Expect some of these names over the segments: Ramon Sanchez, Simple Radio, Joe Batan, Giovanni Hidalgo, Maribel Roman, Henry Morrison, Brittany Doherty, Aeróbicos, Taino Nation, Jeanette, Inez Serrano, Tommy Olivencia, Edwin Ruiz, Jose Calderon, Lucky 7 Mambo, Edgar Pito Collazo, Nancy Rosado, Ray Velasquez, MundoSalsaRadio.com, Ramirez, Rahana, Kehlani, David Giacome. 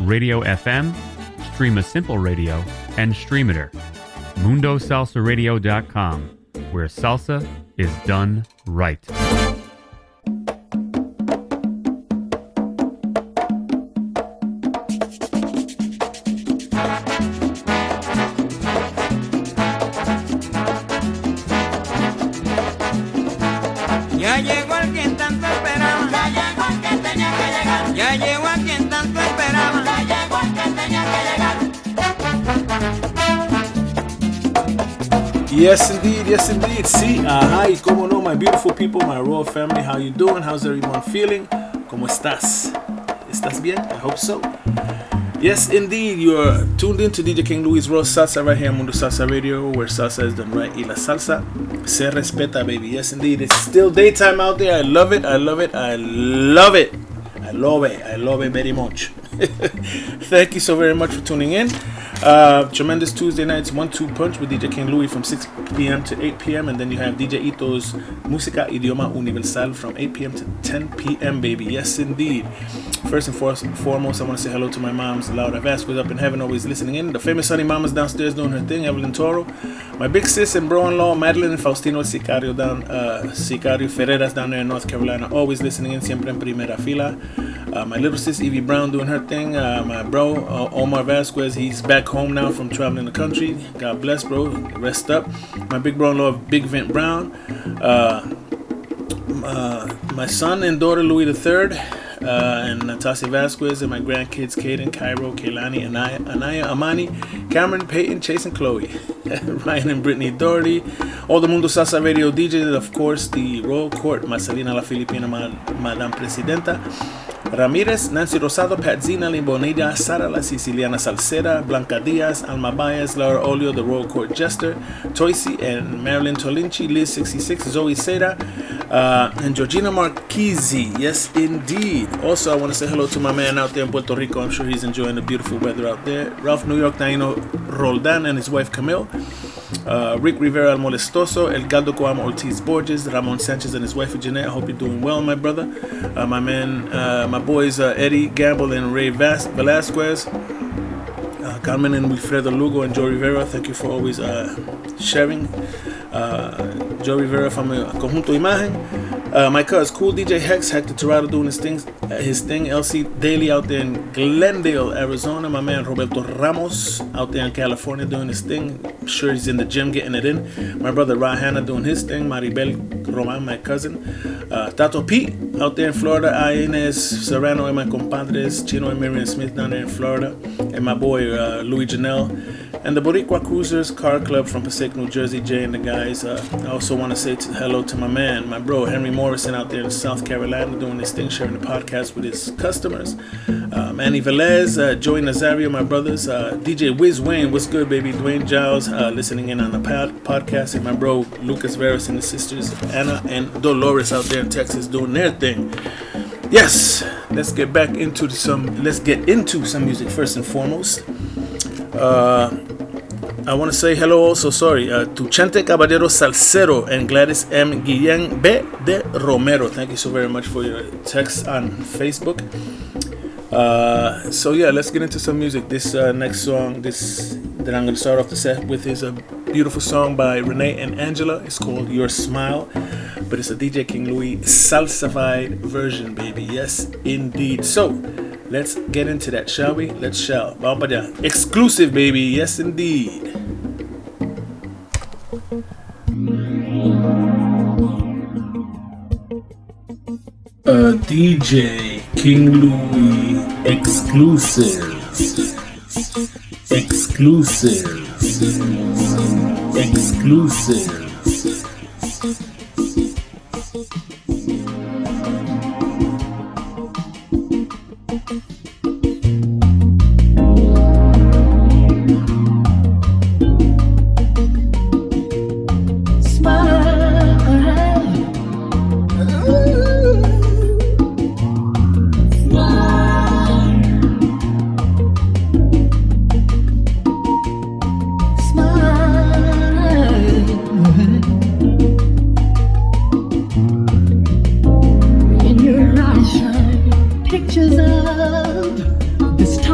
Radio FM, stream a Simple Radio, and Streamiter. MundoSalsaRadio.com, where salsa is done right. Yes indeed. Hi, como no, my beautiful people, my royal family. How you doing? How's everyone feeling? ¿Cómo estás? ¿Estás bien? I hope so. Yes indeed, you are tuned in to DJ King Louie's Raw Salsa right here on Mundo Salsa Radio, where salsa is done right. Y la salsa se respeta, baby. Yes indeed, it's still daytime out there. I love it. I love it very much. Thank you so very much for tuning in. Tremendous Tuesday nights 1-2 punch with DJ King Louie from 6 p.m. to 8 p.m. and then you have DJ Ito's Música Idioma Universal from 8 p.m. to 10 p.m. baby. Yes indeed. First and foremost, I want to say hello to my moms, Laura Vasquez up in heaven, always listening in. The famous Sunny Mamas downstairs doing her thing, Evelyn Toro. My big sis and bro-in-law, Madeline and Faustino Sicario Sicario Ferreras down there in North Carolina, always listening in, siempre en primera fila. My little sis, Evie Brown doing her thing. My bro, Omar Vasquez, he's back home now from traveling the country. God bless, bro. Rest up. My big bro-in-law, Big Vent Brown. My son and daughter, Louis the Third, and Natasha Vasquez, and my grandkids, Caden Cairo, Kehlani, Anaya Amani, Cameron, Peyton, Chase, and Chloe, Ryan and Brittany Doherty, all the Mundo Salsa Radio DJs, and of course the Royal Court, Marcelina La Filipina, Madame Presidenta, Ramirez, Nancy Rosado, Pazina, Limbonida, Sara La Siciliana Salsera, Blanca Diaz, Alma Baez, Laura Olio, the Royal Court Jester, Toysi and Marilyn Tolinchi, Liz 66, Zoe Seda, and Georgina Marchese. Yes, indeed. Also, I want to say hello to my man out there in Puerto Rico. I'm sure he's enjoying the beautiful weather out there. Ralph, New York, Naino Roldan and his wife Camille. Rick Rivera, El Molestoso, El Galdo Coamo, Ortiz Borges, Ramon Sanchez and his wife Jeanette. I hope you're doing well, my brother. My boys Eddie Gamble and Ray Velasquez, Carmen and Wilfredo Lugo and Joe Rivera. Thank you for always sharing. Joe Rivera from Conjunto Imagen. My cousin, cool DJ Hex, Hector Torado doing his thing. LC Daly out there in Glendale, Arizona. My man Roberto Ramos out there in California doing his thing. I'm sure he's in the gym getting it in. My brother Rahana doing his thing. Maribel Roman, my cousin. Tato Pete out there in Florida. Inez Serrano and my compadres Chino and Miriam Smith down there in Florida. And my boy Louis Janelle. And the Boricua Cruisers Car Club from Passaic, New Jersey, Jay and the guys. I also want to say hello to my man, my bro, Henry Morrison out there in South Carolina doing his thing, sharing the podcast with his customers. Manny Velez, Joey Nazario, my brothers. DJ Wiz Wayne, what's good, baby? Dwayne Giles, listening in on the podcast. And my bro, Lucas Veras and his sisters, Anna and Dolores out there in Texas doing their thing. Yes, let's get back into some music first and foremost. I want to say hello also, to Chente Caballero Salcero and Gladys M. Guillen B. de Romero. Thank you so very much for your text on Facebook. Let's get into some music. This next song that I'm going to start off the set with is a beautiful song by Renee and Angela. It's called Your Smile, but it's a DJ King Louie salsified version, baby. Yes, indeed. So, Let's get into that, shall we? Let's shall. Bumpada. Exclusive, baby. Yes, indeed. A DJ King Louie exclusive. Pictures of this time.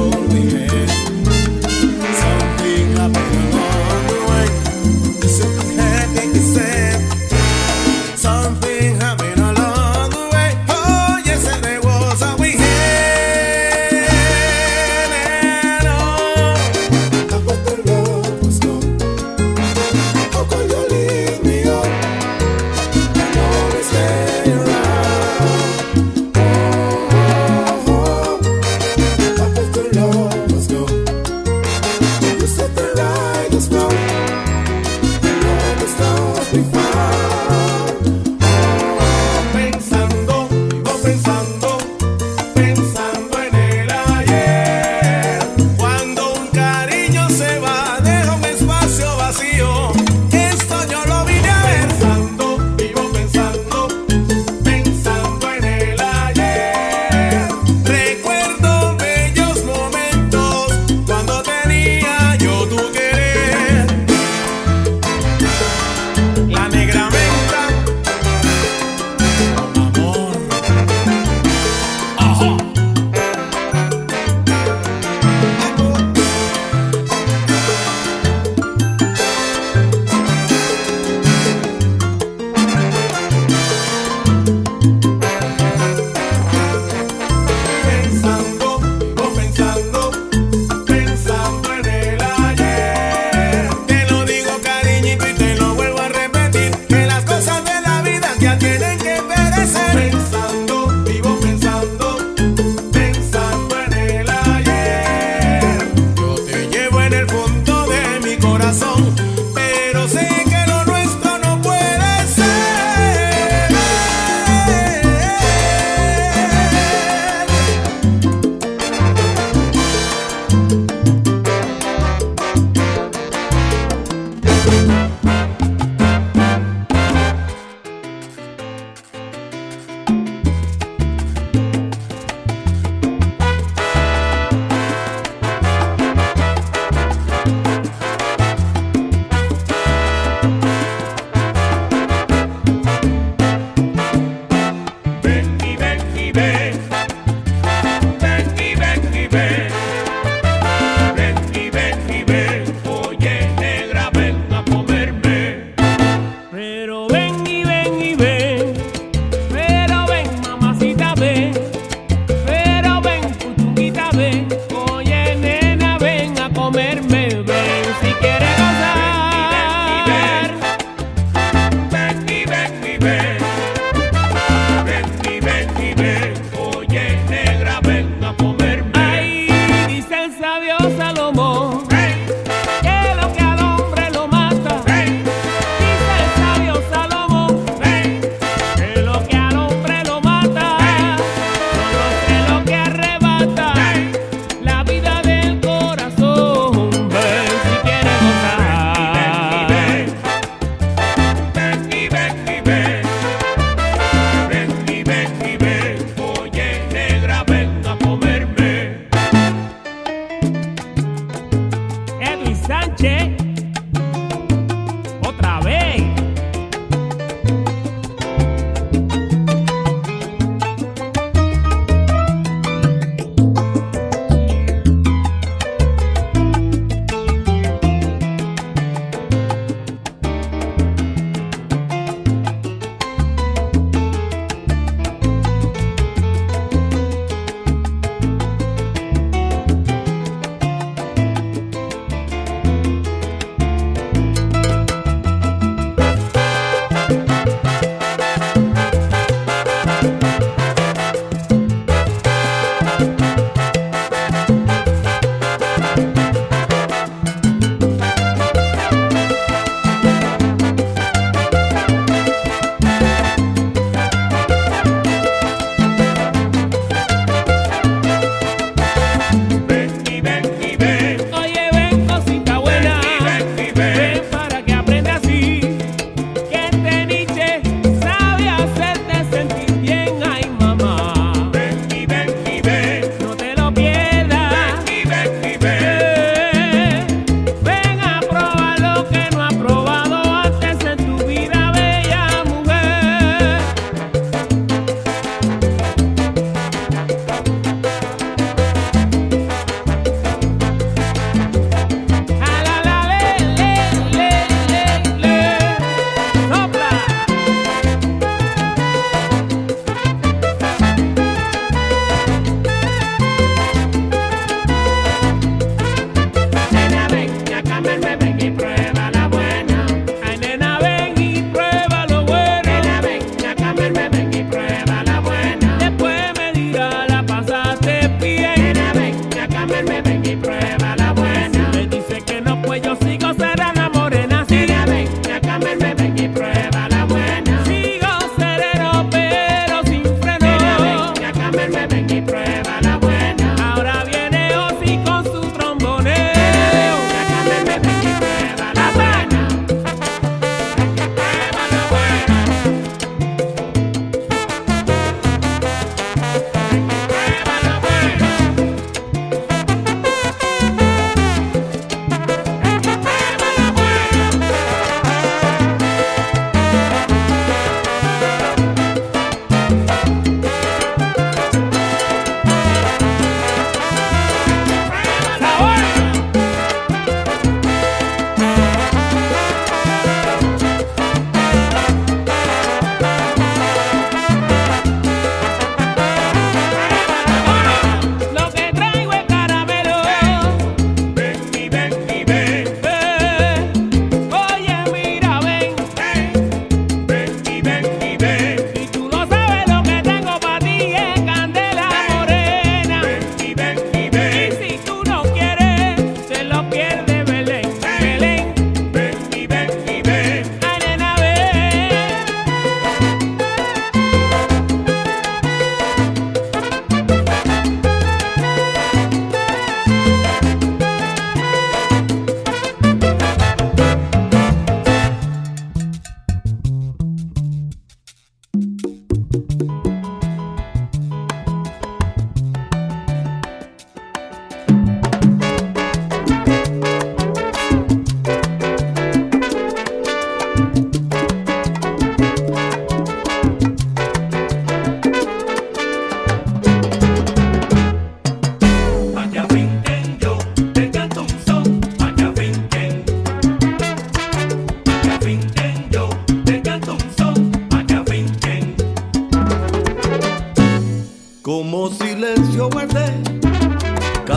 Let's go.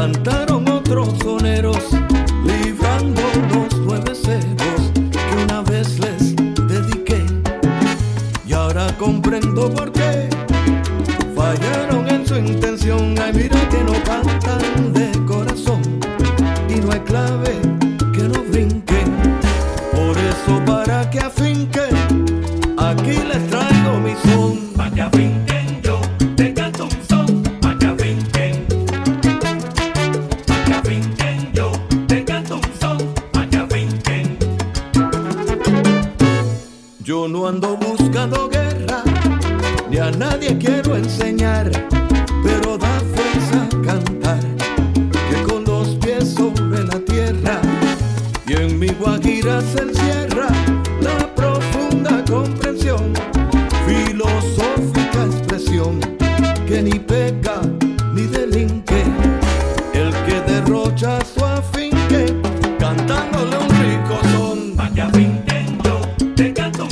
cantaron otros soneros, librándonos nueve ceros que una vez les dediqué. Y ahora comprendo por qué fallaron en su intención. Ay, mira que no cantan de corazón y no hay clave que no brinque. Por eso para que afinquen, aquí les traigo mi son. Para que afinquen. Yo no ando buscando guerra, ni a nadie quiero enseñar, pero da fuerza cantar, que con los pies sobre la tierra, y en mi guajira se encierra la profunda comprensión, filosófica expresión, que ni peca ni delinque, el que derrocha su afinque, cantándole un rico son. Vaya finquendo, te canto.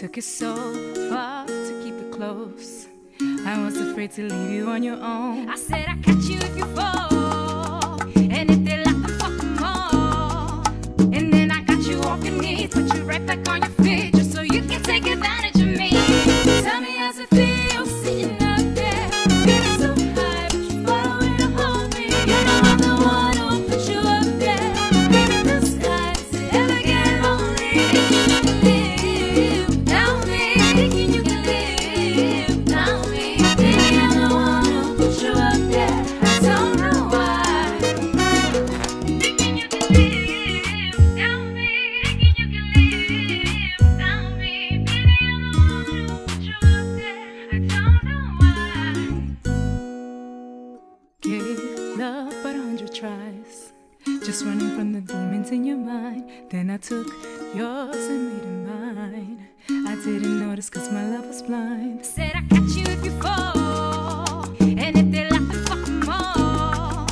Took it so far to keep it close. I was afraid to leave you on your own. I said I'd catch you if you fall, and if they lock the fucking mall. And then I got you off your knees, put you right back on your feet, just so you can take advantage. Then I took yours and made it mine. I didn't notice cause my love was blind. Said I catch you if you fall, and if they laugh, then fuck them all.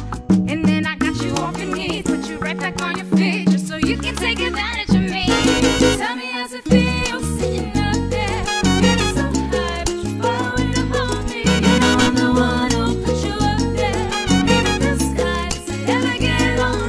And then I got you off your knees, put you right back on your feet, just so you can take advantage of me. Tell me how's it feel sitting up there, feeling so high, but you're falling on me. You know I'm the one who put you up there, in the sky, does it ever get lonely?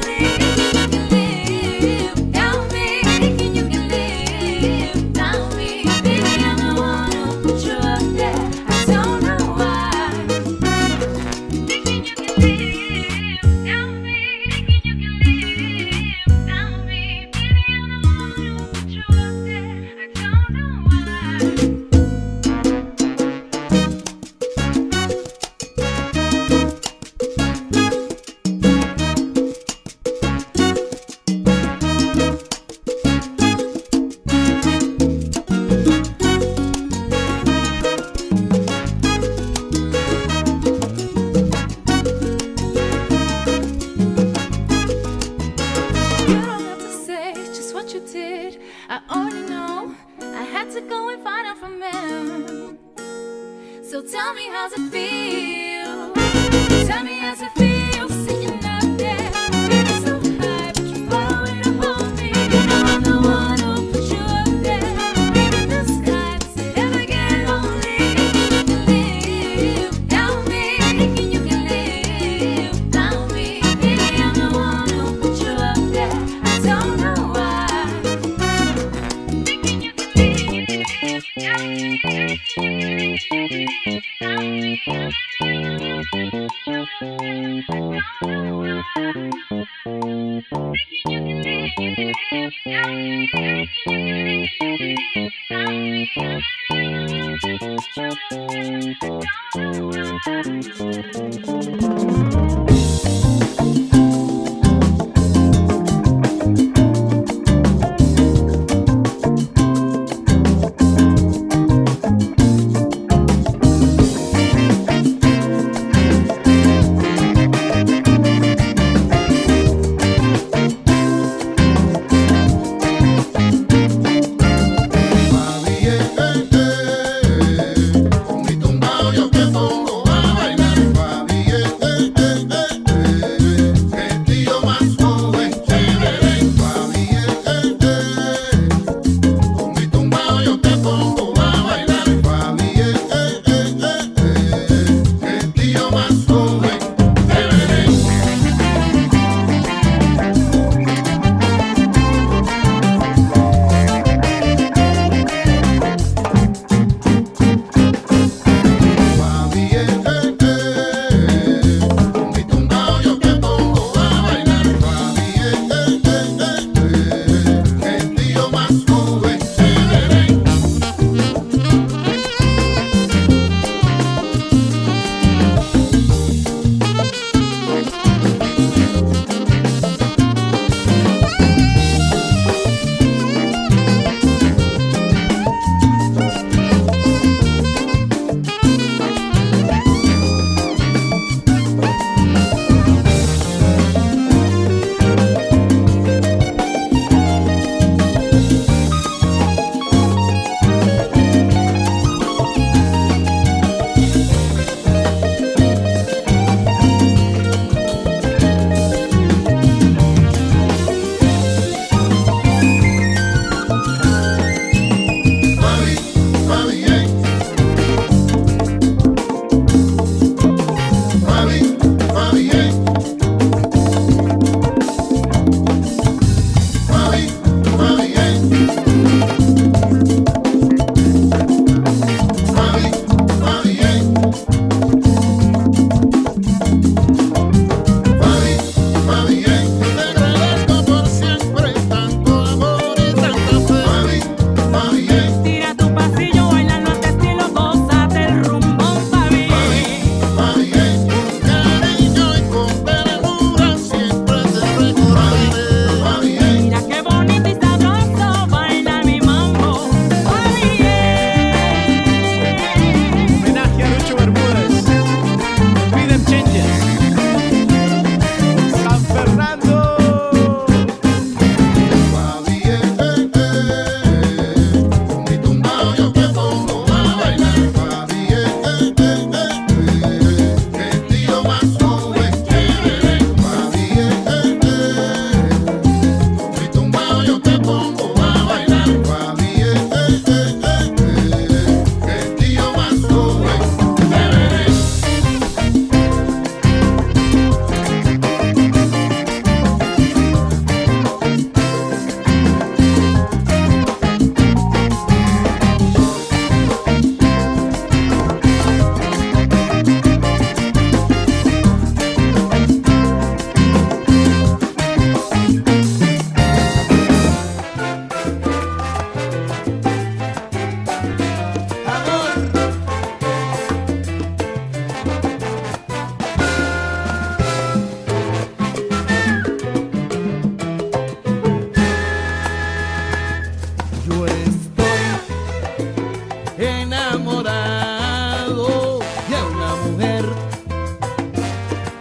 enamorado de una mujer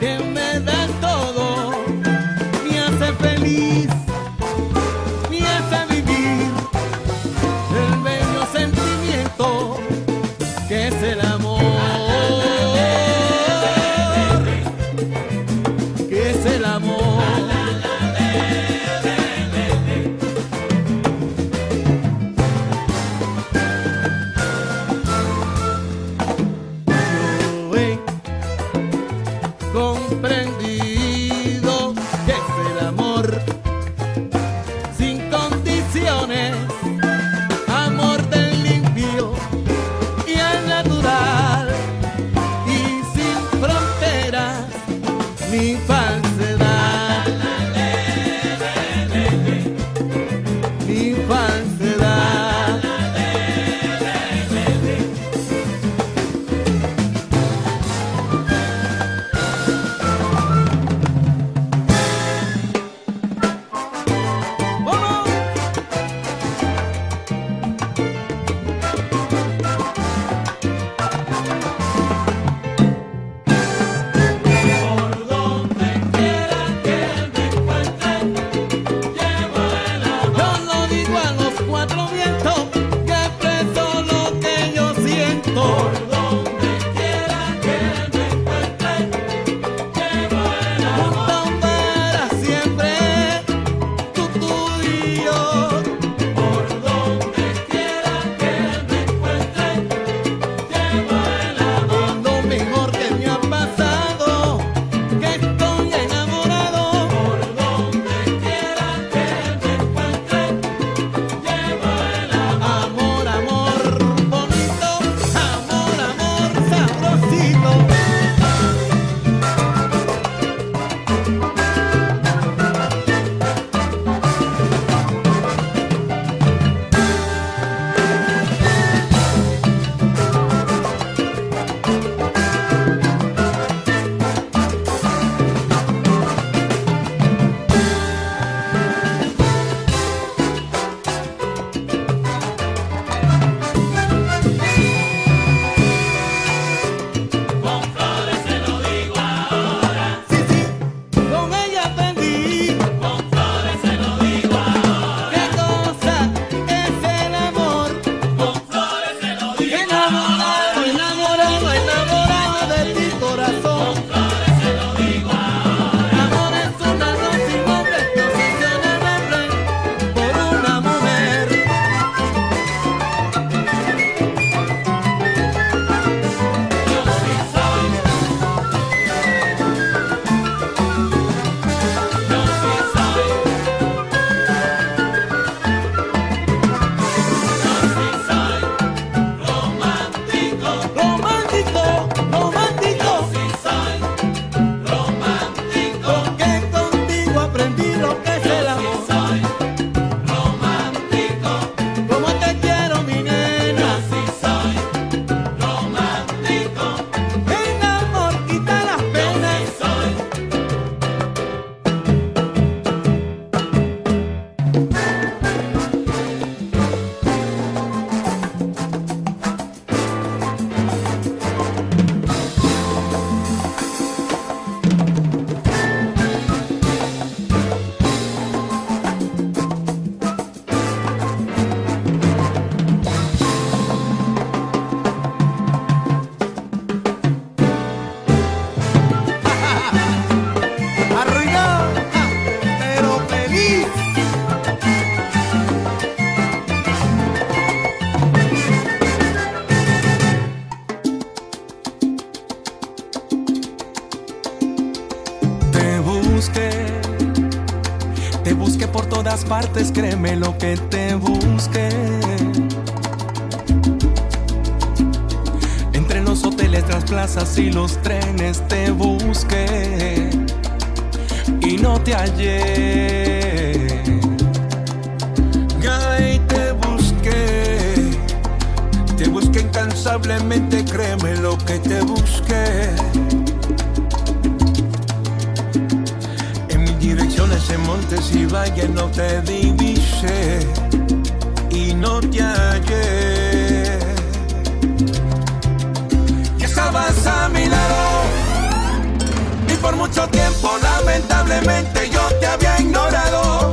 que me da todo, me hace feliz, me hace vivir el bello sentimiento que es el amor, que es el amor. Partes, créeme lo que te busqué. Entre los hoteles, las plazas y los trenes te busqué y no te hallé. Ay, te busqué incansablemente, créeme lo que te busqué. Direcciones en montes y valles no te divisé y no te hallé. por mucho tiempo, lamentablemente yo te había ignorado.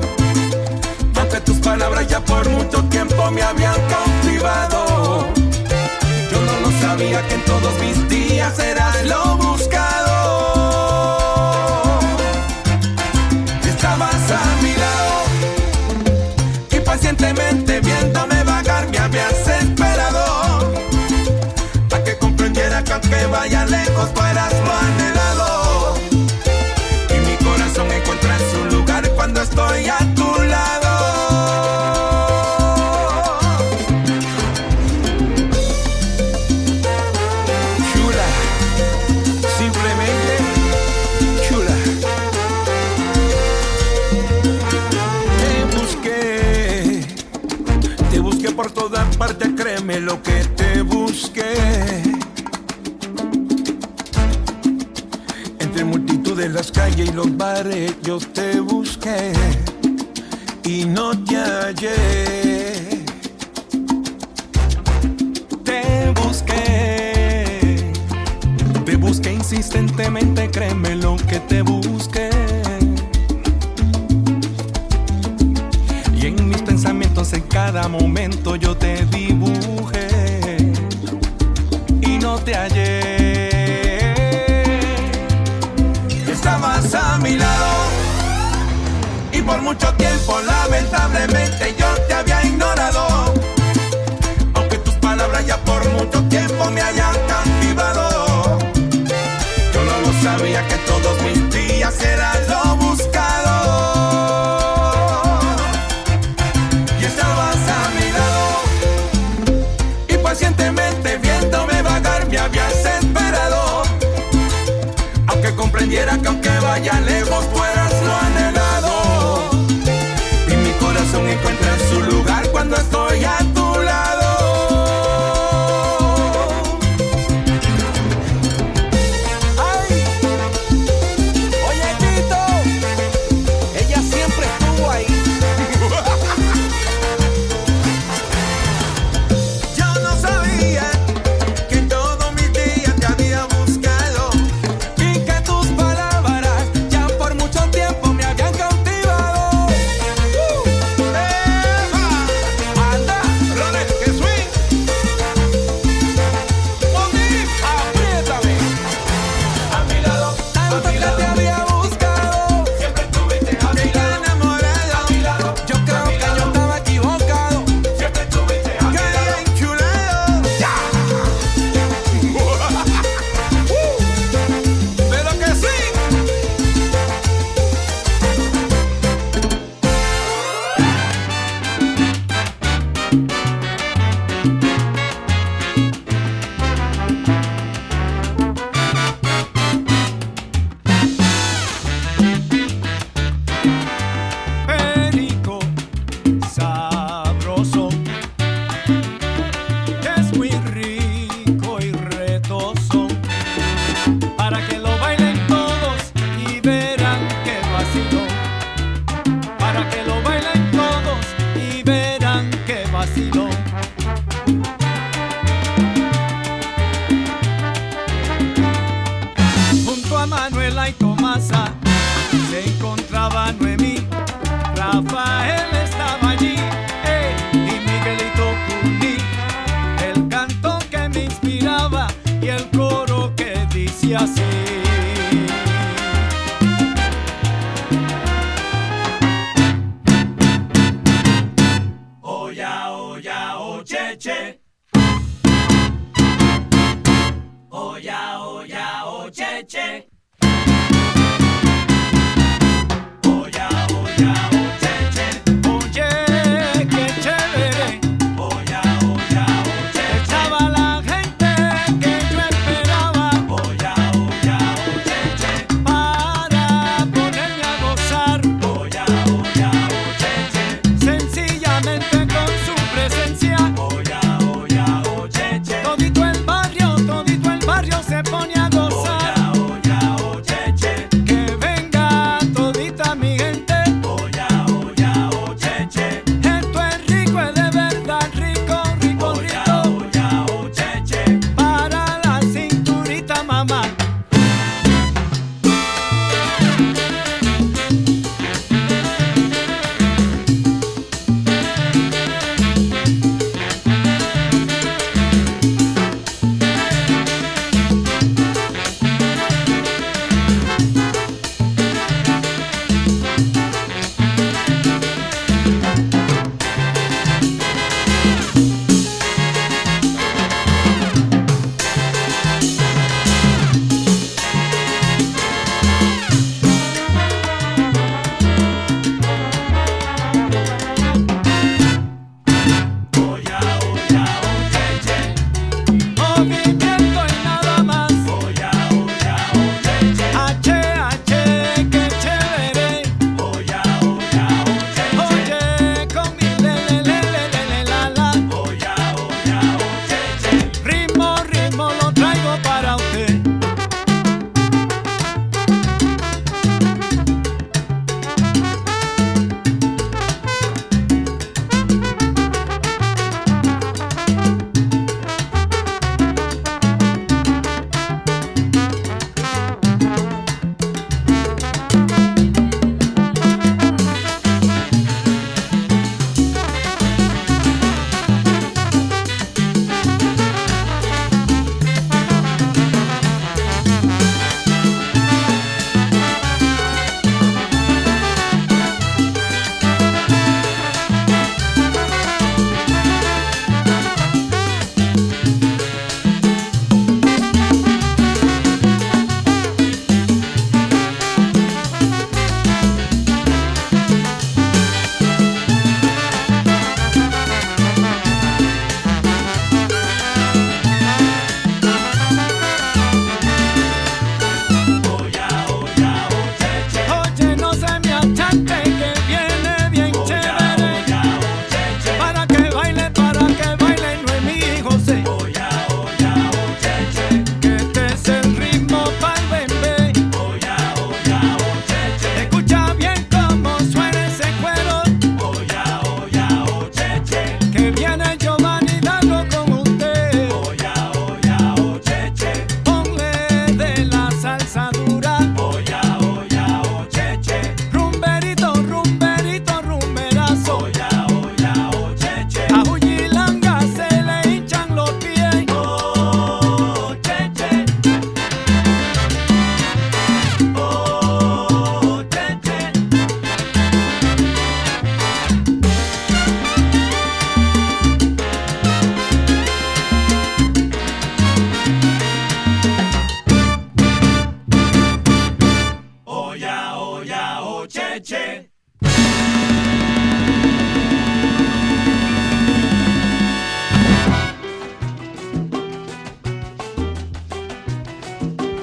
Y aunque tus palabras ya por mucho tiempo me habían cautivado, yo no lo sabía que en todos mis días eras lo buscado. Estabas a mi lado y pacientemente viéndome vagar me habías esperado, para que comprendiera que aunque vaya lejos tú eras lo anhelado. Y mi corazón encuentra su lugar cuando estoy a tu lado. Por todas partes, créeme lo que te busqué. Entre multitud de las calles y los bares yo te busqué y no te hallé. Te busqué insistentemente, créeme lo que te busqué. En cada momento yo te dibujé y no te hallé. Estabas a mi lado y por mucho tiempo lamentablemente yo te había ignorado. Aunque tus palabras ya por mucho tiempo me hayan cautivado, yo no lo sabía que todos mis días eras lo buscado. Pacientemente viéndome vagar me habías esperado, aunque comprendiera que aunque vaya lejos fueras lo anhelado. Y mi corazón encuentra su lugar cuando estoy a tu lado. Ay, oye Tito, ella siempre estuvo ahí.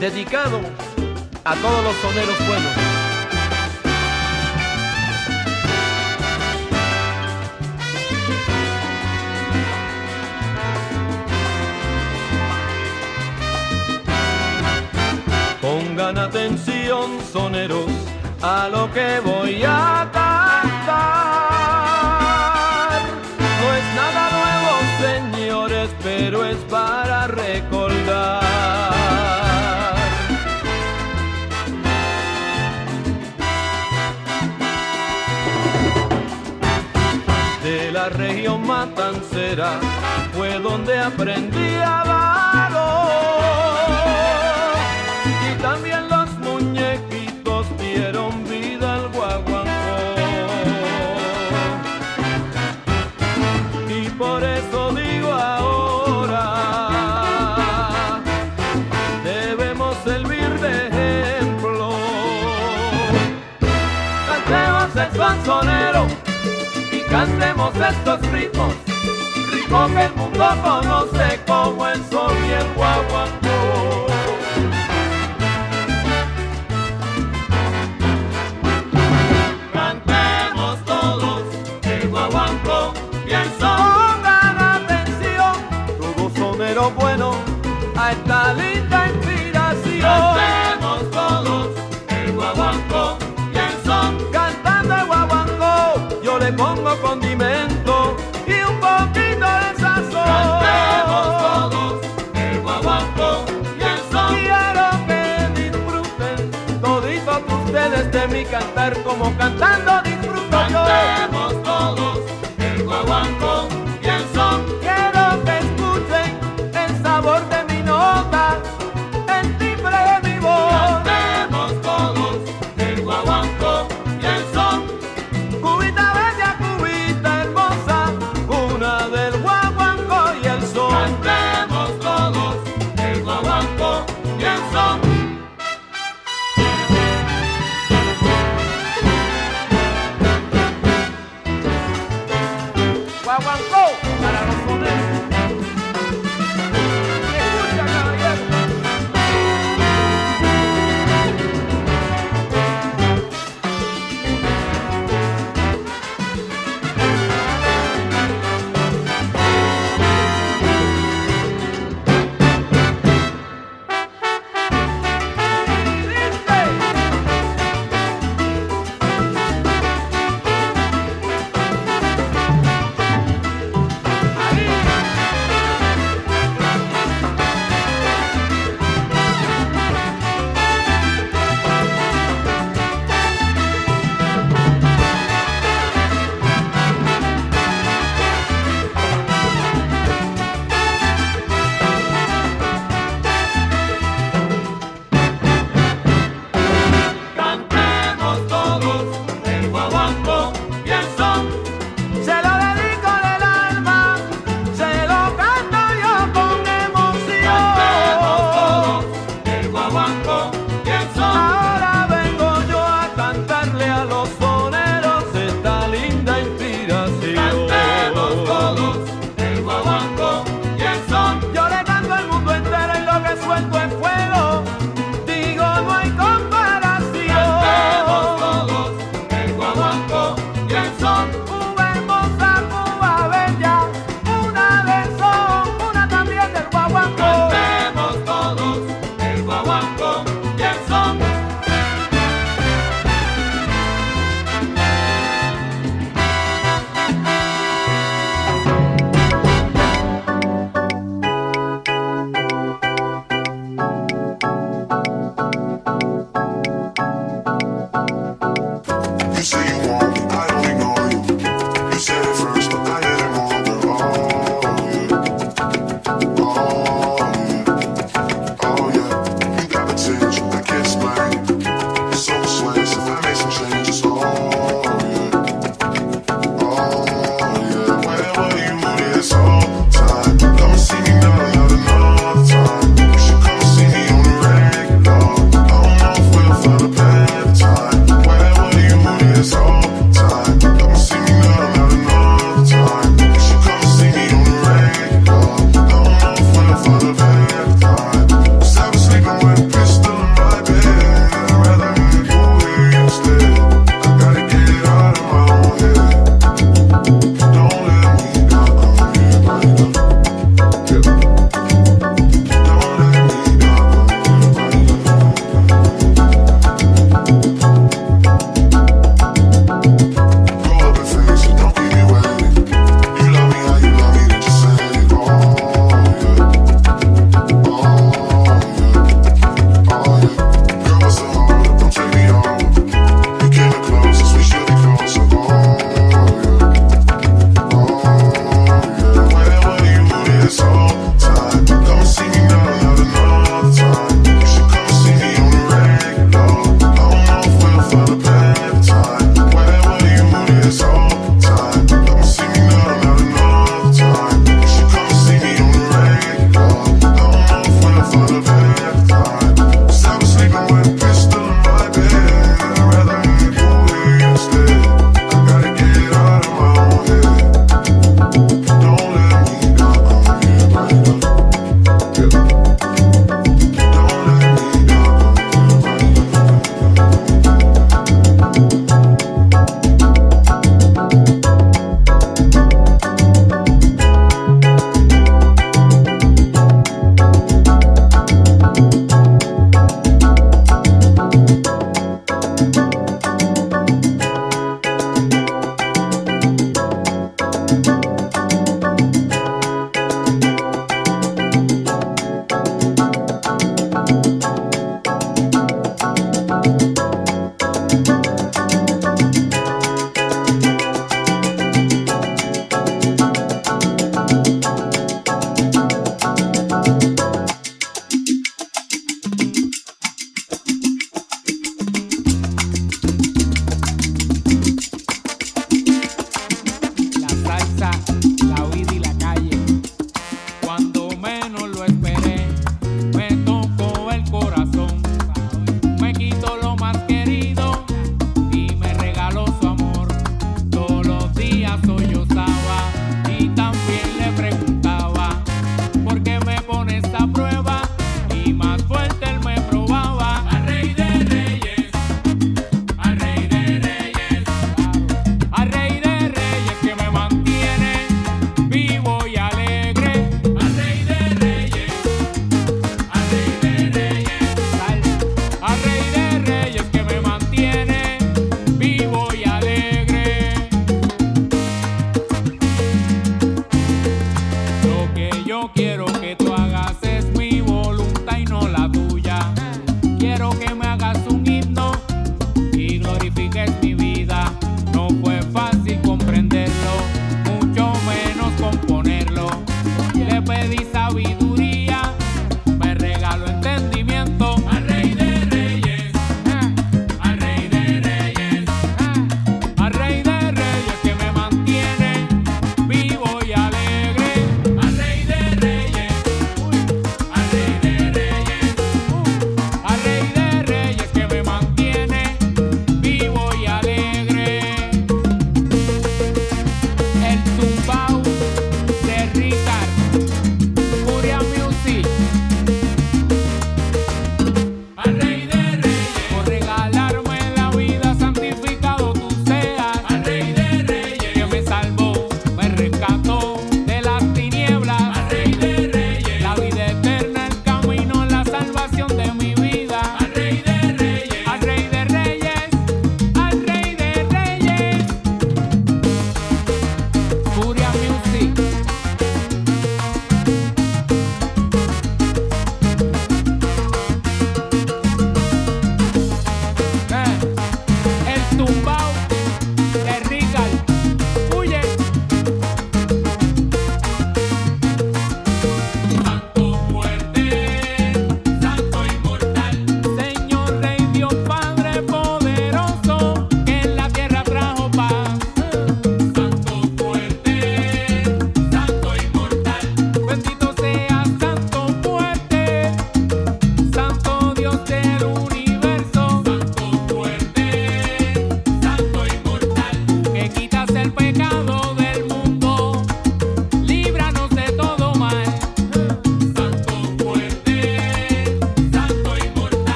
dedicado a todos los soneros buenos. Pongan atención, soneros, a lo que voy a cantar. No es nada nuevo, señores, pero es para recordar. De la región matancera fue donde aprendí a valor. También los muñequitos dieron vida al guaguancó. Y por eso digo ahora, debemos servir de ejemplo. Cantemos el sonsonero y cantemos estos ritmos, ritmos que el mundo conoce como el son y el guaguancó. Bueno, a esta linda inspiración. Cantemos todos el guaguancó y el son. Cantando el guaguancó yo le pongo condimento y un poquito de sazón. Cantemos todos el guaguancó y el son. Quiero que disfruten toditos ustedes de mi cantar, como cantando disfruto. Cantemos yo. Todos el guaguancó y el son. Quiero que el sabor de mi nota, el timbre de mi voz. Cantemos todos el guaguancó y el son. Cubita bella, cubita hermosa, una del guaguancó y el son. Cantemos todos el guaguancó y el son. Guaguancó.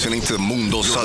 listening to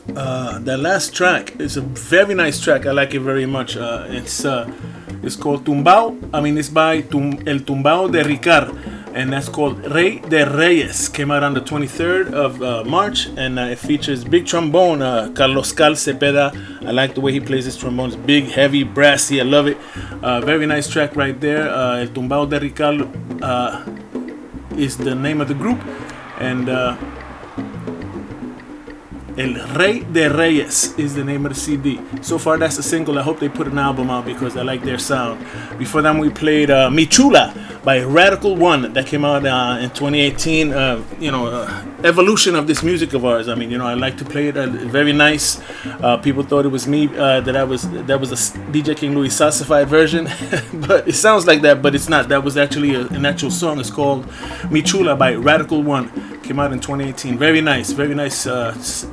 That last track is a very nice track. I like it very much. It's called Tumbao. It's by El Tumbao de Ricard. and that's called Rey de Reyes. Came out on the 23rd of March, and it features big trombone, Carlos Cal Cepeda. I like the way he plays his trombone. It's big, heavy, brassy. I love it. Very nice track right there. El Tumbao de Ricardo is the name of the group, and El Rey de Reyes is the name of the CD. So far, that's a single. I hope they put an album out because I like their sound. Before that, we played Mi Chula by Radical One. That came out in 2018. Evolution of this music of ours. I mean, I like to play it. Very nice. People thought it was me, that was a DJ King Louie salsified version. But it sounds like that, but it's not. That was actually an actual song. It's called Mi Chula by Radical One. Came out in 2018. Very nice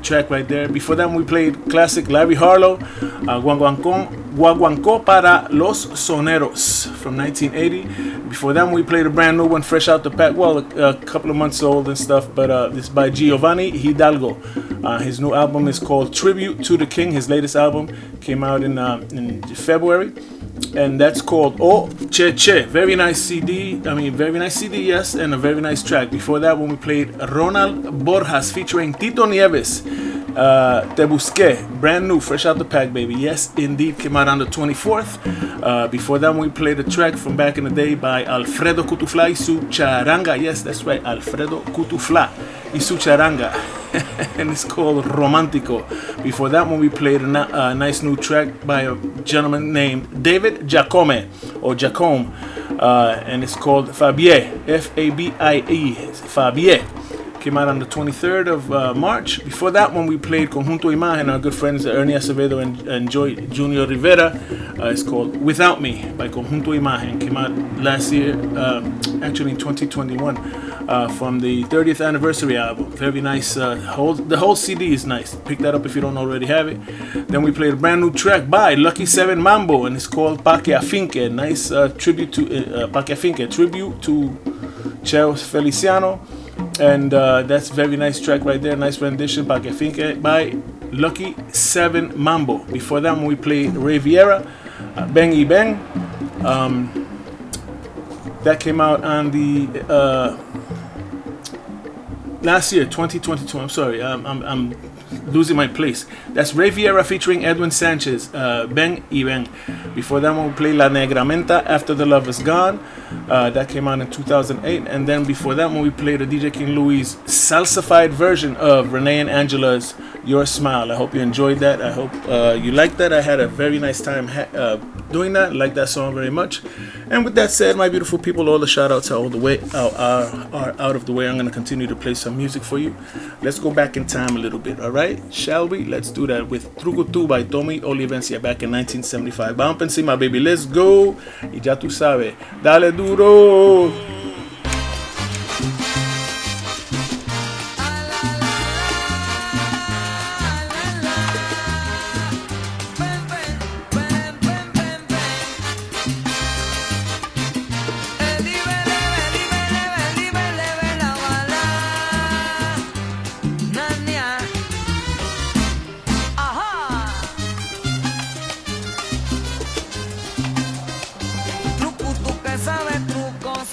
track right there. Before that, we played classic Larry Harlow, Guaguancó para los Soneros from 1980. Before that, we played a brand new one, fresh out the pack, well, a couple of months old and stuff, but this is by Giovanni Hidalgo. His new album is called Tribute to the King. His latest album came out in February, and that's called Oh Che Che. Very nice CD, yes, and a very nice track. Before that, when we played Ronald Borjas featuring Tito Nieves, Te Busqué, brand new, fresh out the pack, baby. Yes, indeed, came out on the 24th. Before that, we played a track from back in the day by Alfredo Cutufla y su Charanga. Yes, that's right, Alfredo Cutufla y su Charanga. And it's called Romantico. Before that, when we played a nice new track by a gentleman named David Giacome, or Giacome, and it's called Fabie, F-A-B-I-E, Fabie. Came out on the 23rd of March. Before that one, we played Conjunto Imagen, our good friends Ernie Acevedo and Joy Junior Rivera. It's called Without Me by Conjunto Imagen. Came out last year, actually in 2021, from the 30th anniversary album. Very nice. The whole CD is nice. Pick that up if you don't already have it. Then we played a brand new track by Lucky 7 Mambo, and it's called Pa Que Afinque. Nice tribute to Pa Que Afinque, tribute to Cheo Feliciano. And that's a very nice track right there. Nice rendition by Kefinke by Lucky 7 Mambo. Before that, we played Riviera, Bang Y Bang. That came out on the last year, 2022. I'm sorry, I'm losing my place. That's Riviera featuring Edwin Sanchez, Bang Y Bang. Before that, we'll play La Negramenta, After the Love Is Gone. That came out in 2008. And then before that, when we played the DJ King Louie's salsified version of Renee and Angela's Your Smile. I hope you enjoyed that. I hope you liked that. I had a very nice time doing that. I like that song very much. And with that said, my beautiful people, all the shout outs are out of the way. I'm going to continue to play some music for you. Let's go back in time a little bit, all right? Shall we? Let's do that with Truco Tu by Tommy Olivencia back in 1975. Bump and see my baby. Let's go. Y ya tu sabes. Dale duro. Sabe trucos.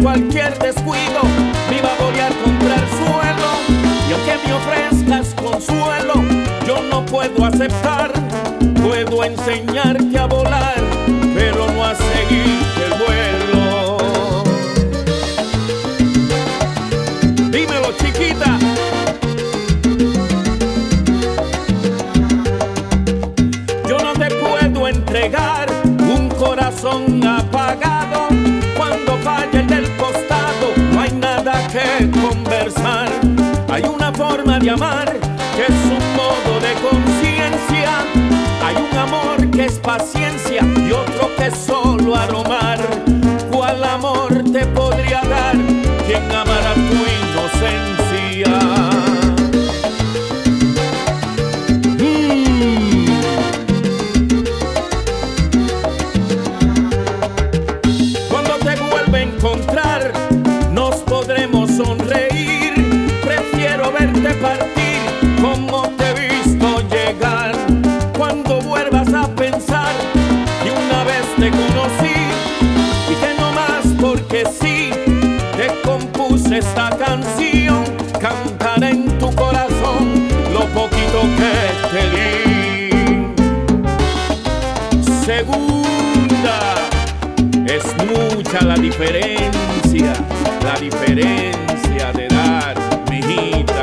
Cualquier descuido me iba a volar a comprar suelo y aunque me ofrezca a enseñarte a volar, pero no a seguirte el vuelo. Dímelo, chiquita. Yo no te puedo entregar un corazón apagado. Cuando falla el del costado, no hay nada que conversar. Hay una forma de amar que es un modo de conciencia. Hay un amor que es paciencia y otro que es solo aromar. ¿Cuál amor te podría dar quien amara tu inocencia? Esta canción cantará en tu corazón lo poquito que te di. Segunda, es mucha la diferencia de edad, mijita.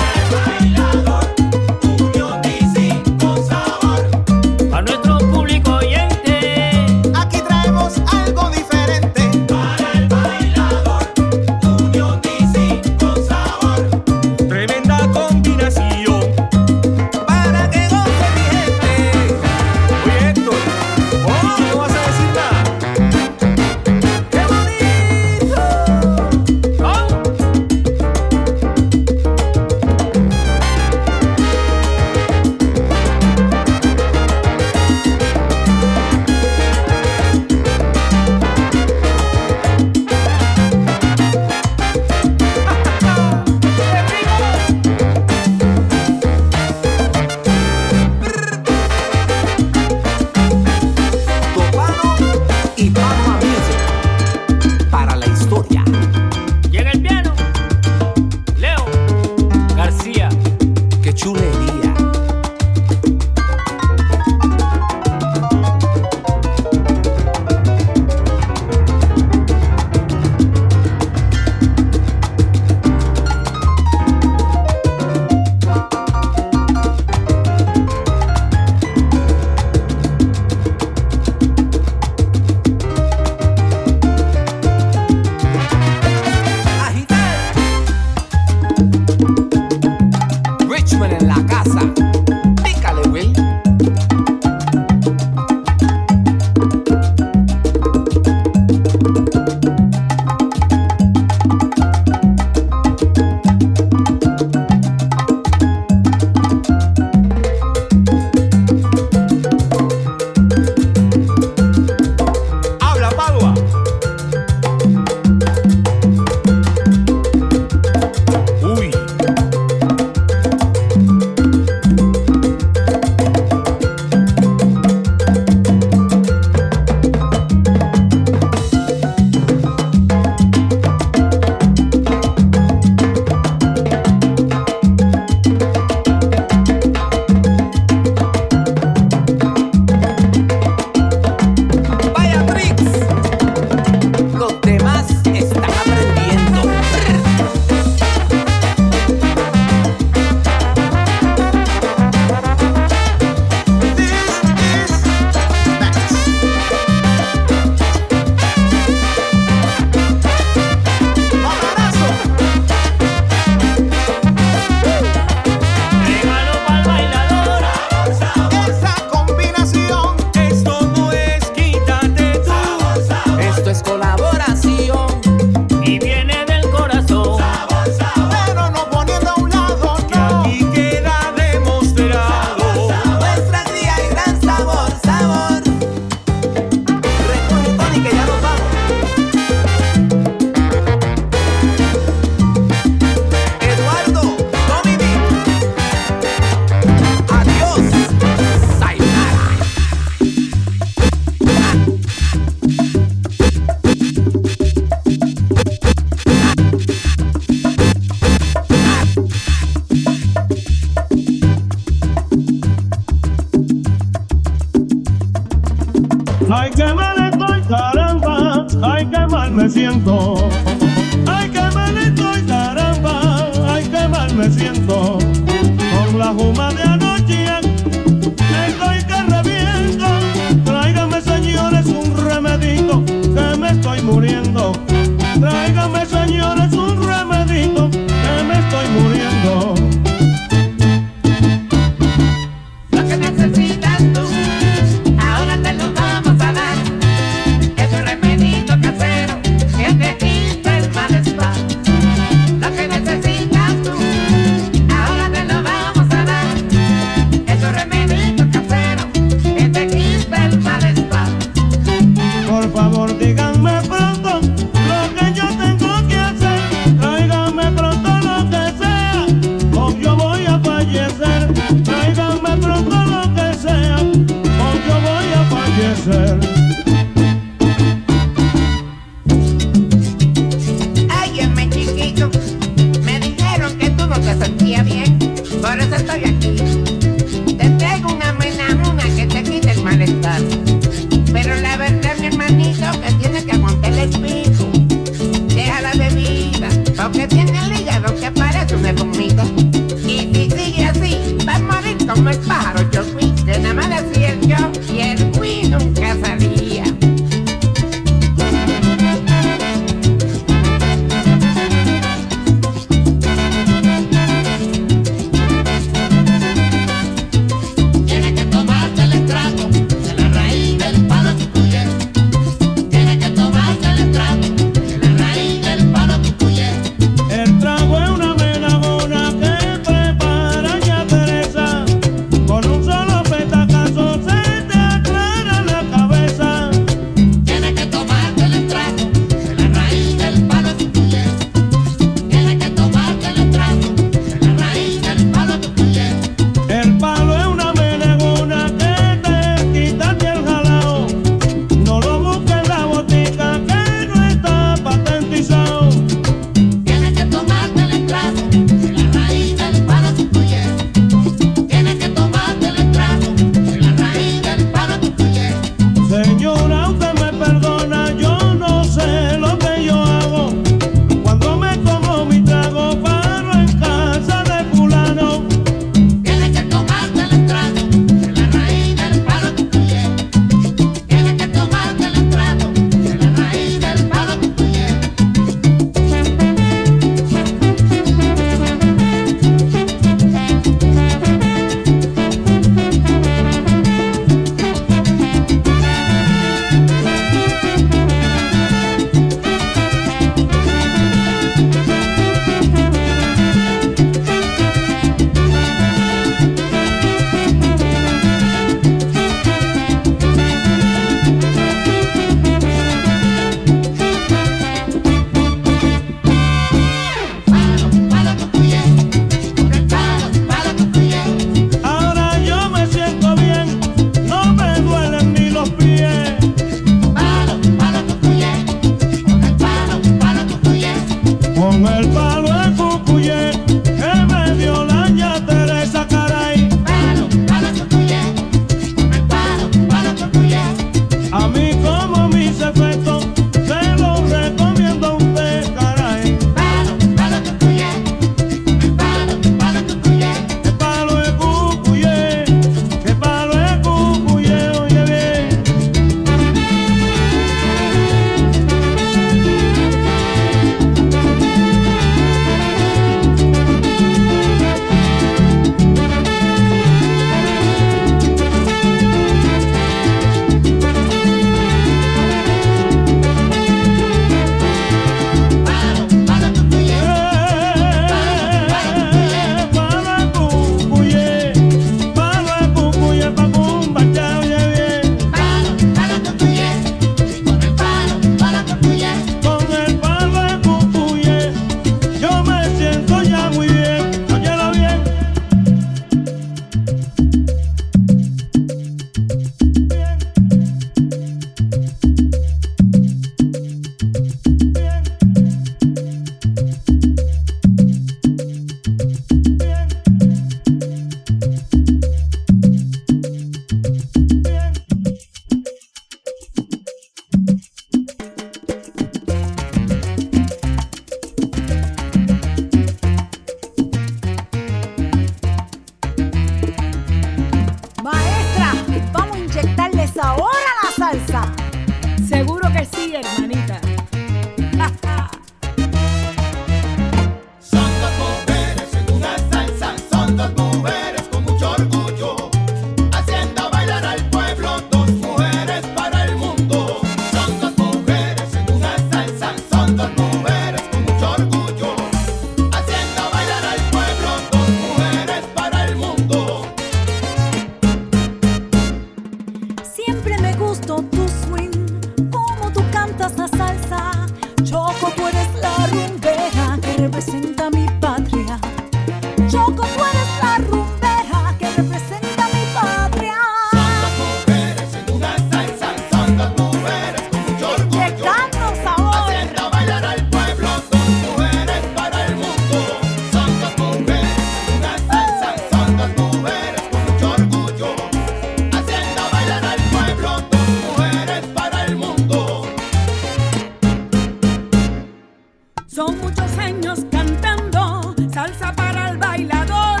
Son muchos años cantando salsa para el bailador.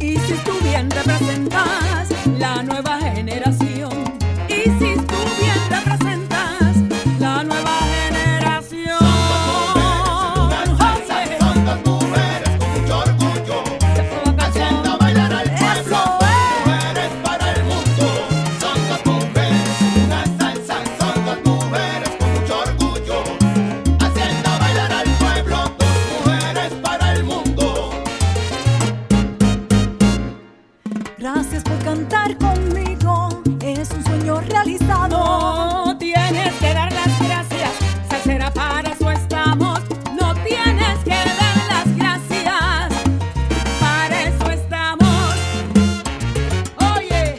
Y si tú bien representas la nueva generación. Y si tú bien representas la nueva generación. Son dos mujeres, salsa, son dos mujeres con mucho orgullo. Haciendo bailar al pueblo. Dos mujeres para el mundo. Son dos mujeres, una salsa. Son dos mujeres con mucho orgullo. Haciendo bailar al pueblo. Dos mujeres para el mundo. Gracias por cantar conmigo. Es un sueño realizado. No tienes que dar las gracias. Salsera, para eso estamos. No tienes que dar las gracias. Para eso estamos. Oye,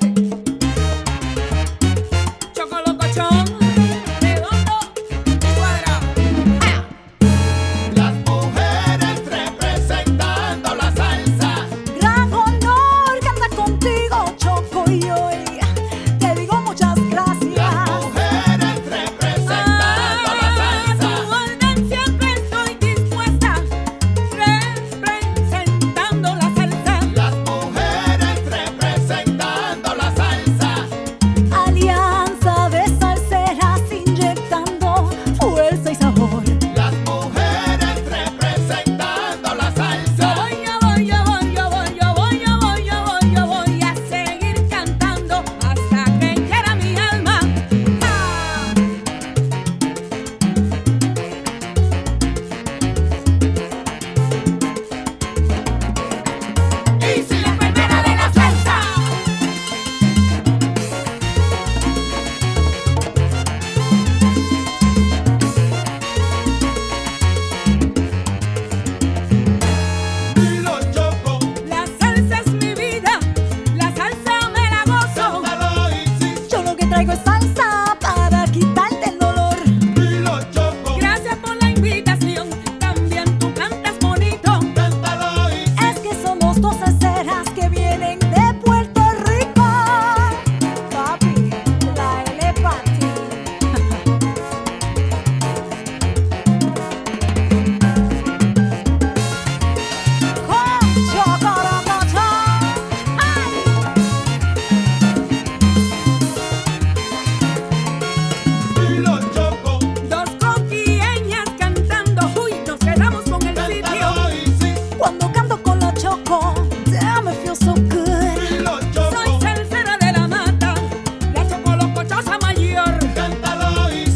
chocolocochón, redondo y cuadrado. ¡Ah! Las mujeres representando la salsa. Gran honor cantar contigo, Choco, y hoy te digo muchas gracias. Mujeres representando la A tu salsa. orden siempre estoy dispuesta, representando la salsa. Las mujeres representando la salsa. Alianza de salseras inyectando fuerza y sabor. Las mujeres representando la salsa. Yo voy a seguir cantando hasta que quiera mi alma. ¡Ah! Y si la enfermera de la salsa. Dilo, Choco, La salsa es mi vida, la salsa me la gozo. cántalo y sí. Yo lo que traigo es salsa para quitarte el dolor. Dilo, Choco, Gracias por la invitación, también tú cantas bonito. cántalo y sí. Es que somos dos salseras que vienen de Puerto Rico. Papi, la L es para ti. Con Chocorocochón. ¡Ay! Dilo, Choco, Dos coquilleñas cantando, uy, nos quedamos con el sitio. cántalo y sí. Cuando canto con la Choco, damn, it feels so good. Dilo, Soy Choco, salsera de la mata, la chocolocochosa mayor. cántalo y sí.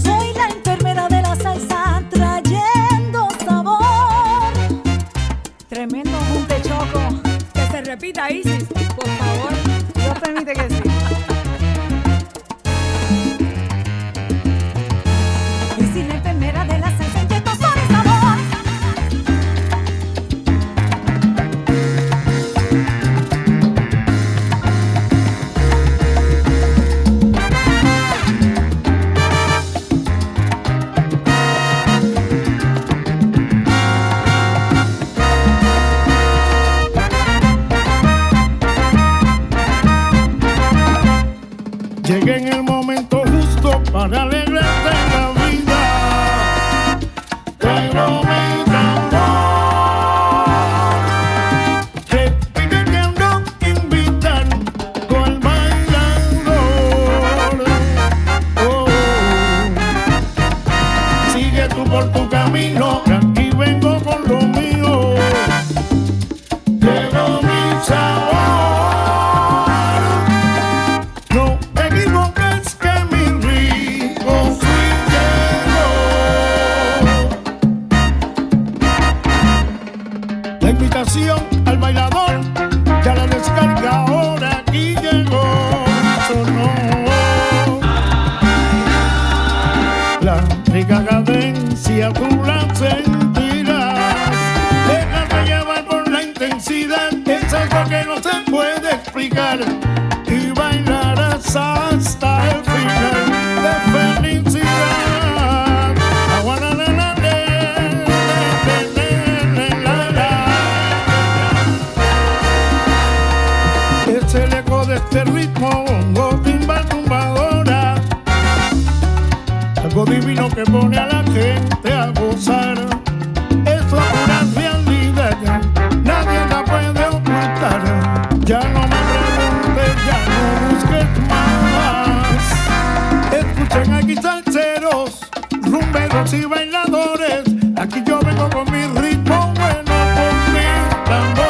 Soy la enfermera de la salsa, trayendo sabor. Tremendo junte, Choco. Que se repita, Isis, por favor. Dios permite que sí. Y si la enfermera de la salsa inyecta sol y sabor. Llegué en el momento justo para alegrarte la vida. Pero me encantó que pidiendo que invitan con bailador. Oh, sigue tú por tu camino, que aquí vengo con lo mío. Llevo mi sabor. No te equivoques que mi rico fui yo. La invitación al bailador ya la descarga ahora aquí llegó. Sonó la rica cadencia, tú la sentirás. Déjate llevar por la intensidad, es algo que no se puede explicar. Y bailarás hasta el final de felicidad. Es el eco de este ritmo, bongo, timba, tumbadora. Algo divino que pone a la gente a gozar. rumberos y bailadores, aquí yo vengo con mi ritmo bueno, con mi tambor.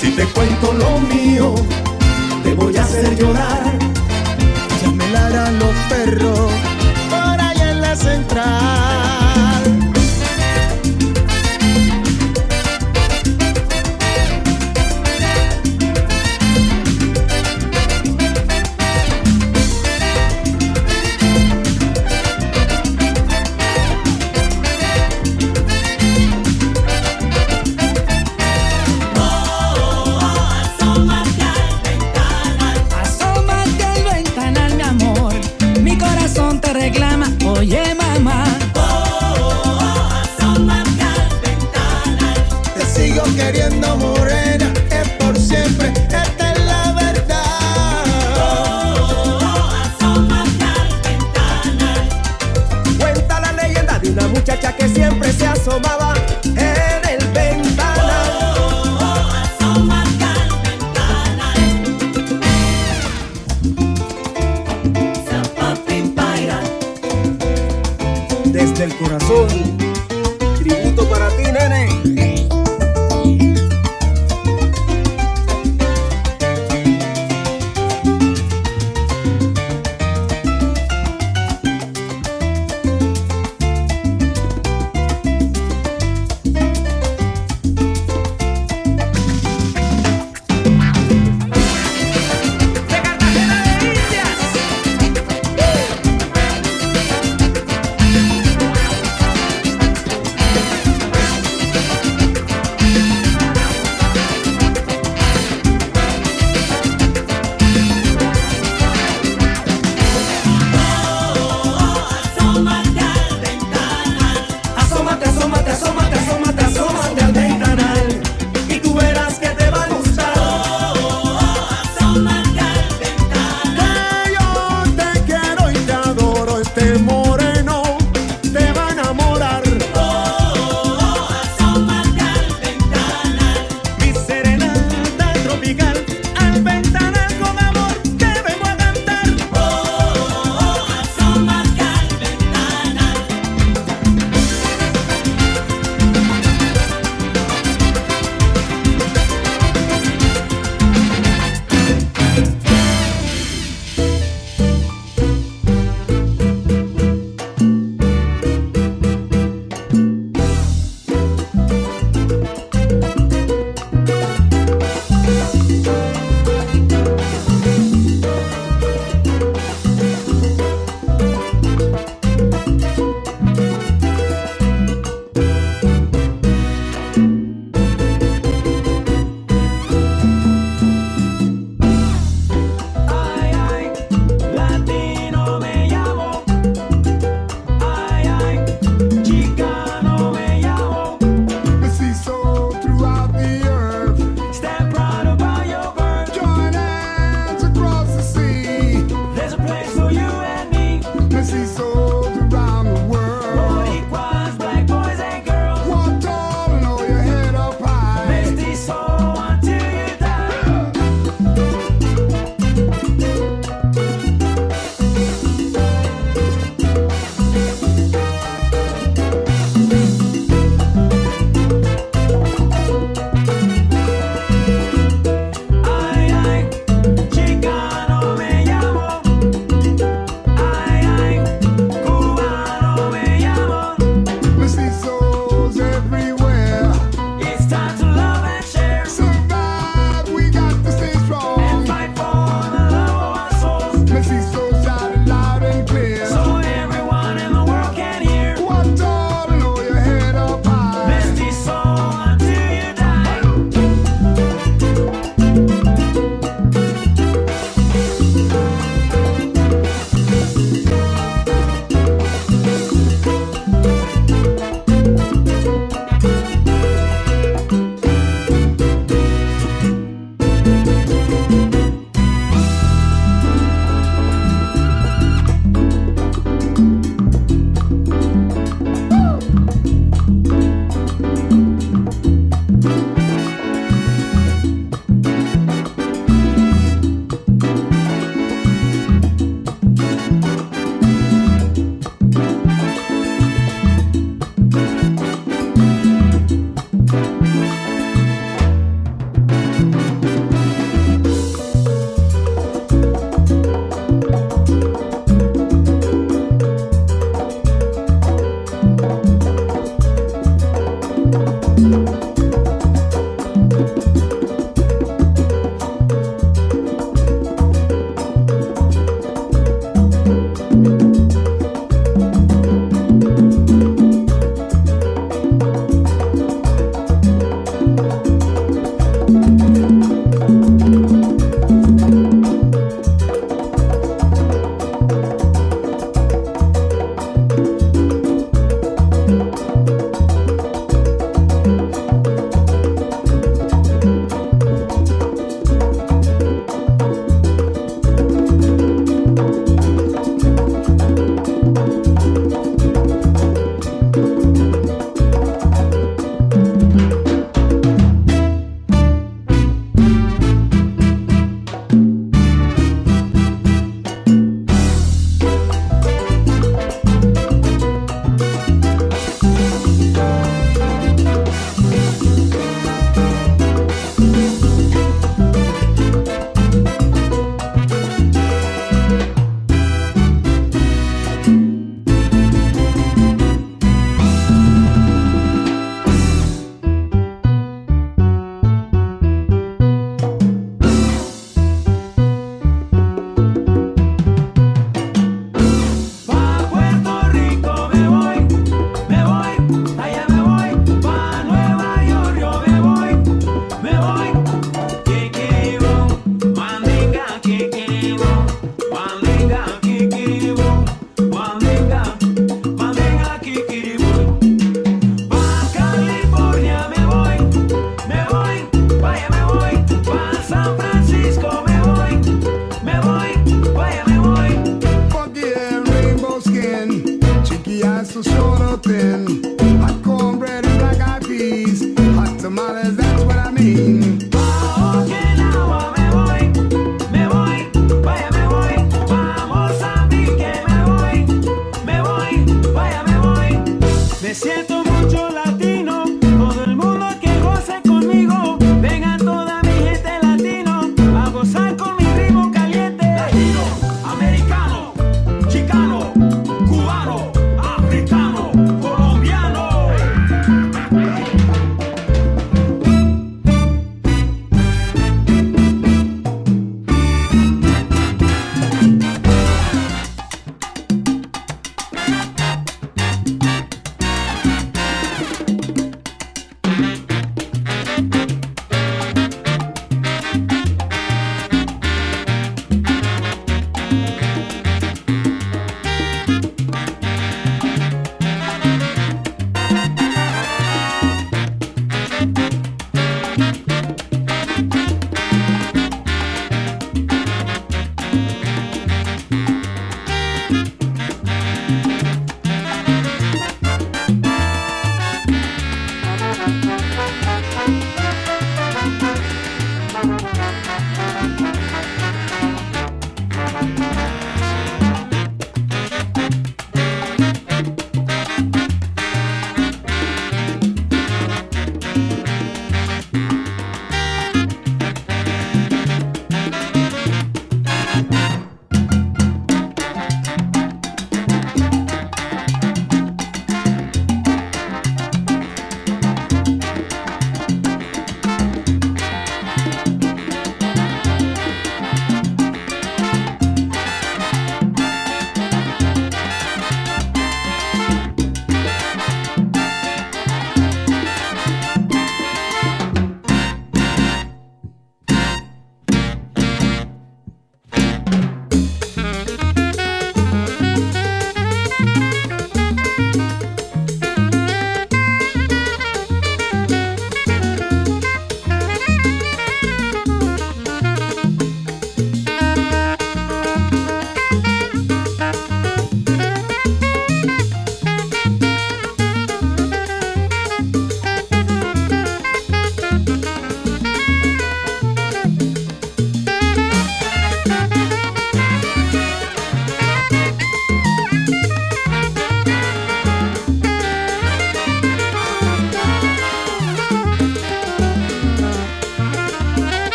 Si Te cuento lo mío, te voy a hacer llorar. Ya me ladran los perros por allá en la central.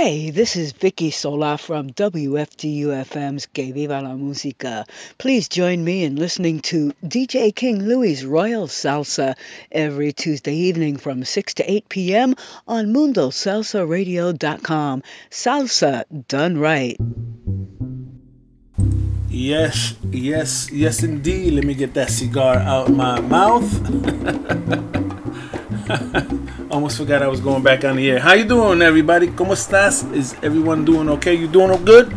Hey, this is Vicky Sola from WFDU-FM's Que Viva la Música. Please join me in listening to DJ King Louie's Royal Salsa every Tuesday evening from 6 to 8 p.m. on MundoSalsaRadio.com. Salsa done right. Yes, yes, yes indeed. Let me get that cigar out my mouth. Almost forgot I was going back on the air. How you doing, everybody? ¿Cómo estás? Is everyone doing okay? You doing all good?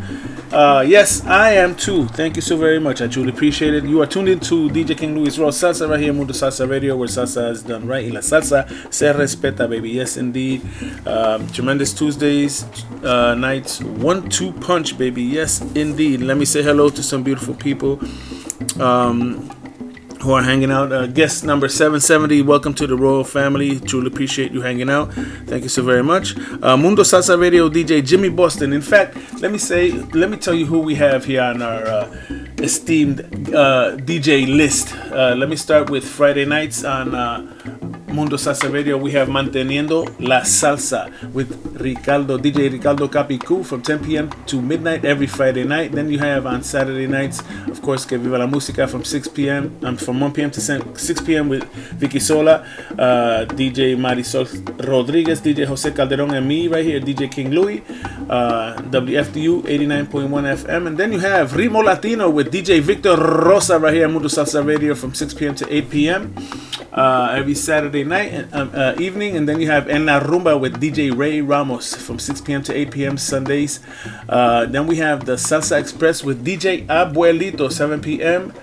Yes, I am too. Thank you so very much. I truly appreciate it. You are tuned in to DJ King Louie's Raw Salsa right here at Mundo Salsa Radio, where salsa is done right. Y la salsa se respeta, baby. Yes, indeed. Tremendous Tuesdays, nights. 1-2 punch, baby. Yes, indeed. Let me say hello to some beautiful people. Who are hanging out. Guest number 770, welcome to the royal family. Truly appreciate you hanging out. Thank you so very much. Mundo Salsa Radio DJ Jimmy Boston. In fact, let me tell you who we have here on our esteemed DJ list. Let me start with Friday nights on Mundo Salsa Radio. We have Manteniendo la Salsa with Ricardo, DJ Ricardo Capicu from 10 p.m. to midnight every Friday night. Then you have on Saturday nights, of course, Que Viva la Música from 6 p.m. From 1 p.m. to 6 p.m. with Vicky Sola, DJ Marisol Rodriguez, DJ Jose Calderon, and me right here, DJ King Louie, WFDU 89.1 FM. And then you have Ritmo Latino with DJ Victor Rosa right here at Mundo Salsa Radio from 6 p.m. to 8 p.m. Every Saturday night, evening, and then you have En La Rumba with DJ Ray Ramos from 6 p.m. to 8 p.m. Sundays. Then we have the Salsa Express with DJ Abuelito, 7 p.m.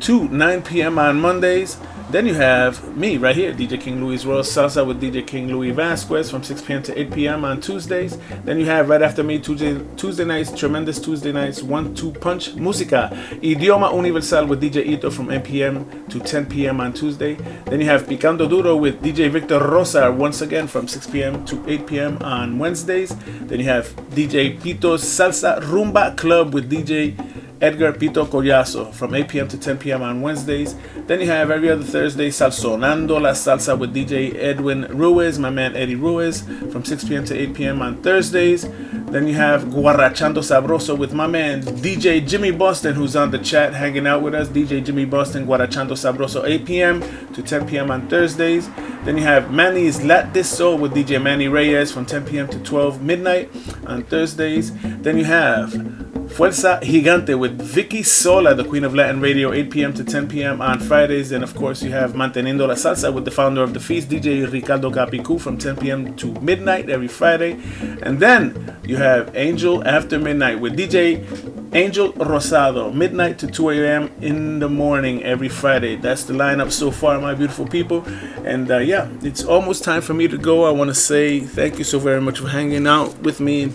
to 9 p.m. on Mondays. Then you have me right here, DJ King Louie's Royal Salsa with DJ King Louie Vasquez from 6 p.m. to 8 p.m. on Tuesdays. Then you have right after me, Tuesday nights, Tremendous Tuesday nights, 1-2 Punch, Música, Idioma Universal with DJ Ito from 8 p.m. to 10 p.m. on Tuesday. Then you have Picando Duro with DJ Victor Rosa once again from 6 p.m. to 8 p.m. on Wednesdays. Then you have DJ Pito's Salsa Rumba Club with DJ Edgar Pito Collazo from 8 p.m. to 10 p.m. on Wednesdays. Then you have every other Thursday, Salsonando la Salsa with DJ Edwin Ruiz, my man Eddie Ruiz, from 6 p.m. to 8 p.m. on Thursdays. Then you have Guarachando Sabroso with my man DJ Jimmy Boston, who's on the chat hanging out with us. DJ Jimmy Boston, Guarachando Sabroso, 8 p.m. to 10 p.m. on Thursdays. Then you have Manny's Lat This Soul with DJ Manny Reyes from 10 p.m. to 12 midnight on Thursdays. Then you have Fuerza Gigante with Vicky Sola, the Queen of Latin Radio, 8 p.m. to 10 p.m. on Fridays. And of course, you have Manteniendo la Salsa with the founder of the feast, DJ Ricardo Capicu, from 10 p.m. to midnight every Friday. And then you have Angel After Midnight with DJ Angel Rosado, midnight to 2 a.m. in the morning every Friday. That's the lineup so far, my beautiful people. And yeah, it's almost time for me to go. I want to say thank you so very much for hanging out with me, and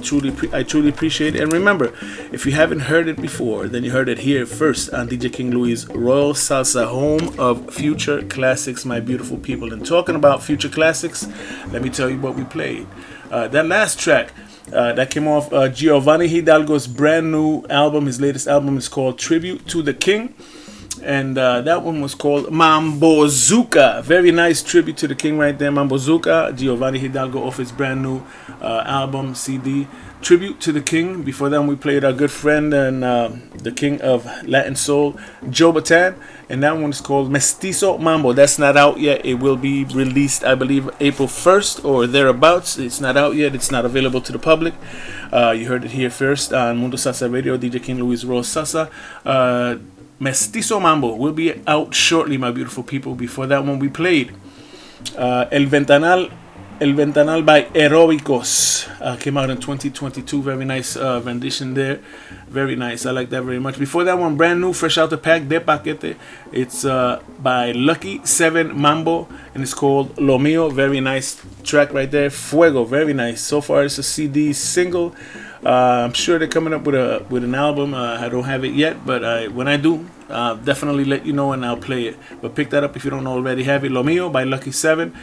I truly appreciate it. And remember, if you haven't heard it before, then you heard it here first on DJ King Louie's Royal Salsa, home of future classics, my beautiful people. And talking about future classics, let me tell you what we played. That last track that came off Giovanni Hidalgo's brand new album. His latest album is called Tribute to the King. And that one was called Mambozuka. Very nice tribute to the king right there, Mambozuka. Giovanni Hidalgo off his brand new album, CD, Tribute to the King. Before that, we played our good friend and the king of Latin soul, Joe Batan. And that one is called Mestizo Mambo. That's not out yet. It will be released, I believe, April 1st or thereabouts. It's not out yet. It's not available to the public. You heard it here first on Mundo Salsa Radio, DJ King Louie's Royal Salsa. Mestizo Mambo will be out shortly, my beautiful people. Before that one, we played El Ventanal El Ventanal by Aeróbicos came out in 2022. Very nice rendition there. Very nice. I like that very much. Before that one, brand new, fresh out the pack, De Paquete. It's by Lucky 7 Mambo, and it's called Lo Mio. Very nice track right there. Fuego. Very nice. So far, it's a CD single. I'm sure they're coming up with an album. I don't have it yet, but when I do, definitely let you know and I'll play it. But pick that up if you don't already have it. Lo Mio by Lucky 7.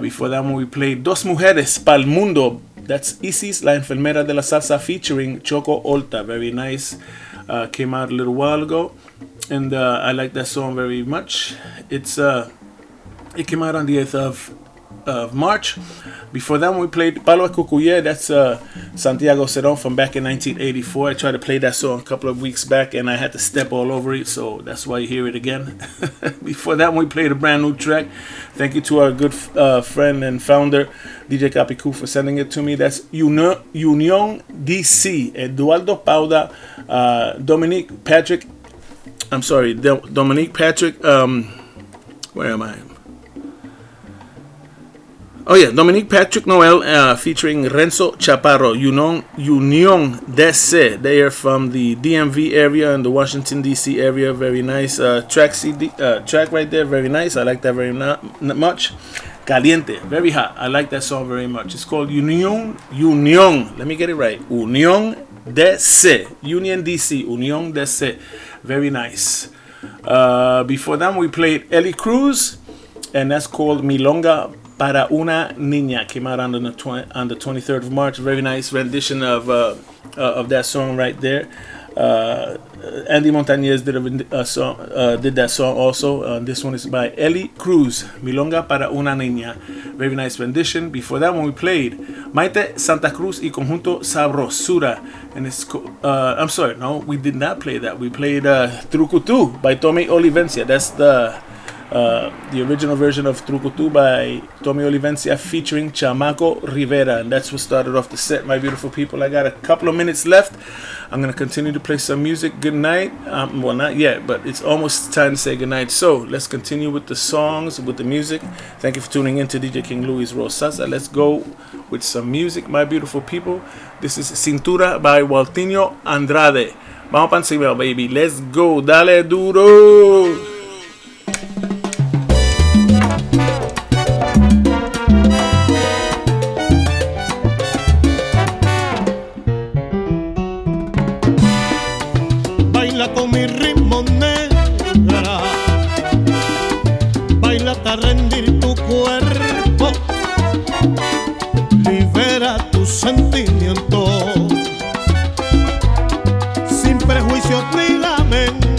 Before that one, we played Dos Mujeres Pal Mundo. That's Isis, La Enfermera de la Salsa, featuring Choco Olta. Very nice. Came out a little while ago. And I like that song very much. It's it came out on the 8th of March. Before that one, we played Palo Cucuye. That's Santiago Cerón from back in 1984. I tried to play that song a couple of weeks back and I had to step all over it, so that's why you hear it again. Before that one, we played a brand new track. Thank you to our good friend and founder DJ Capicu for sending it to me. That's Union DC, Eduardo Pauda, Dominique Patrick, where am I? Oh yeah, Dominique Patrick Noel featuring Renzo Chaparro, Union DC. They are from the DMV area and the Washington DC area. Very nice track right there. Very nice. I like that very much. Caliente, very hot. I like that song very much. It's called Union. Let me get it right. Union DC. Very nice. Before that, we played Ellie Cruz, and that's called Milonga Para Una Niña. Came out on the 23rd of March. Very nice rendition of that song right there. Andy Montañez did that song also. This one is by Ellie Cruz, Milonga Para Una Niña. Very nice rendition. Before that one, we played Maite Santa Cruz y Conjunto Sabrosura. And it's we did not play that. We played Trucutú by Tommy Olivencia. That's the original version of Trucutú by Tommy Olivencia featuring Chamaco Rivera, and that's what started off the set, my beautiful people. I got a couple of minutes left. I'm going to continue to play some music. Good night. Well, not yet, but it's almost time to say good night. So let's continue with the songs, with the music. Thank you for tuning in to DJ King Louie's Raw Salsa. Let's go with some music, my beautiful people. This is Cintura by Waltinho Andrade. Vamos para encima, baby. Let's go. Dale duro. Sin prejuicios ni lamentos,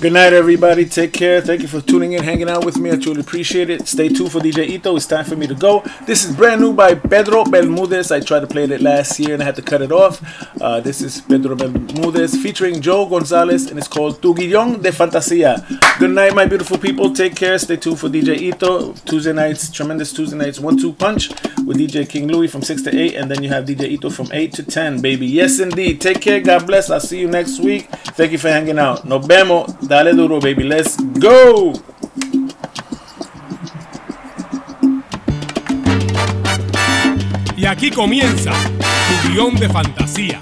Good night, everybody. Take care. Thank you for tuning in, hanging out with me. I truly appreciate it. Stay tuned for DJ Ito. It's time for me to go. This is brand new by Pedro Bermudez. I tried to play it last year and I had to cut it off. This is Pedro Bermudez featuring Joe Gonzalez, and it's called Tu Guillón de Fantasía. Good night, my beautiful people. Take care. Stay tuned for DJ Ito. Tuesday nights, tremendous Tuesday nights, 1-2 punch with DJ King Louie from 6 to 8, and then you have DJ Ito from 8 to 10, baby. Yes, indeed. Take care. God bless. I'll see you next week. Thank you for hanging out. Nos vemos. Dale duro, baby. Let's go! Y aquí comienza tu guión de fantasía.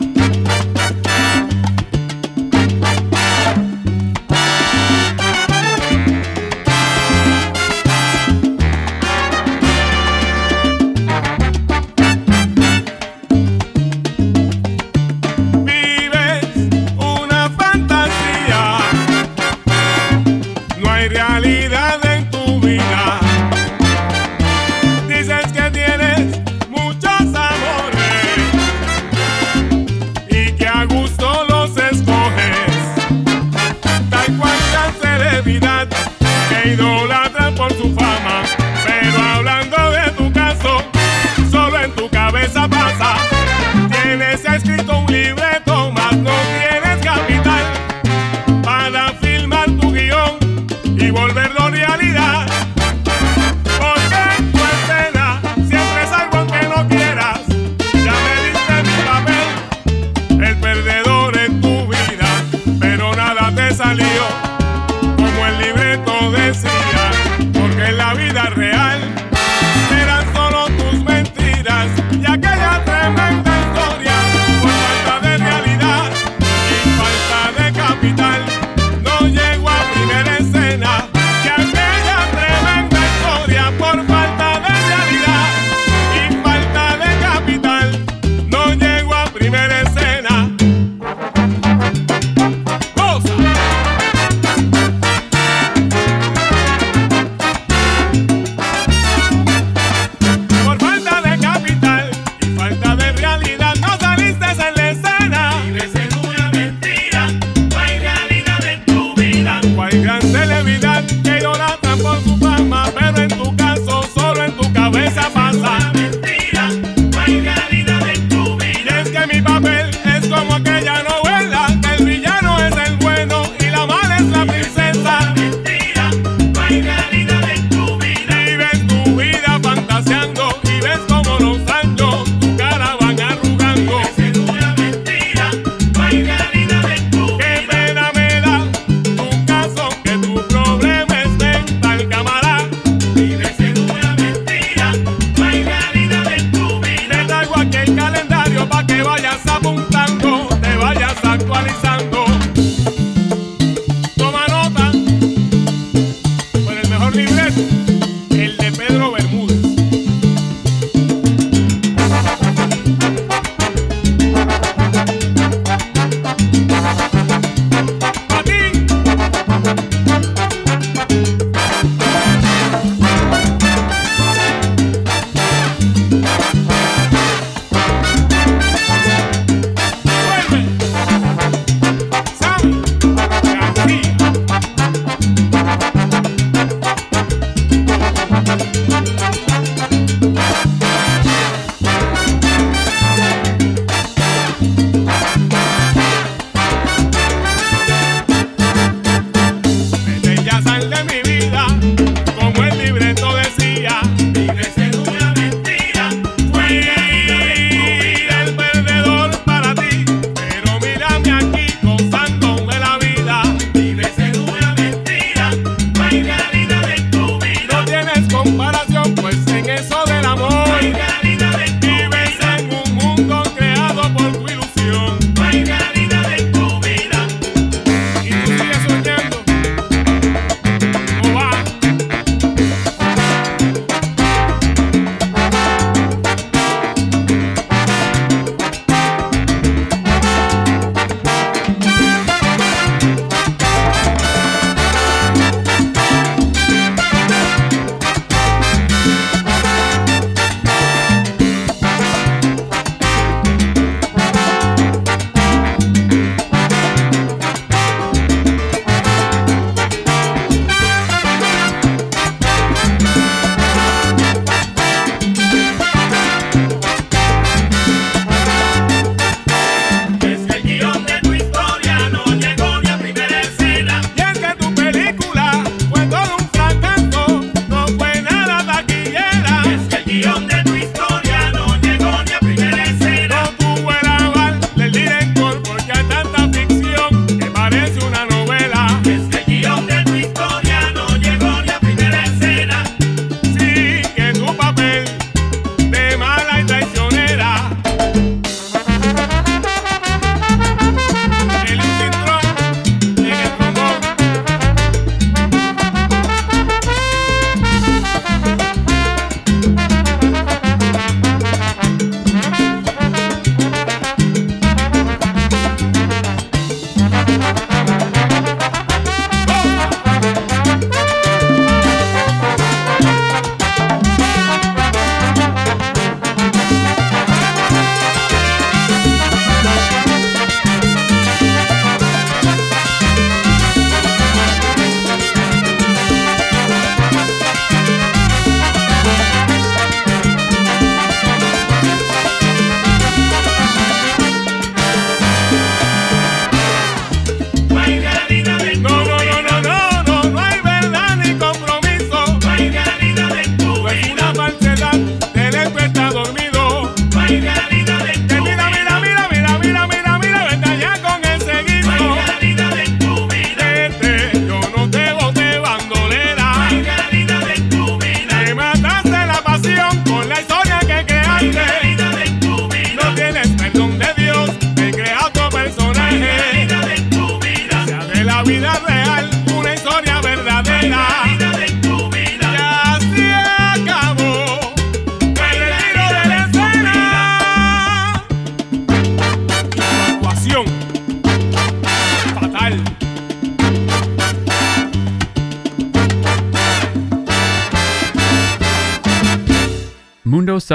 Carnaval.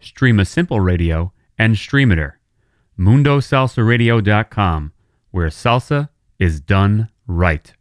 Stream a Simple Radio, and Streamiter. MundoSalsaRadio.com, where salsa is done right.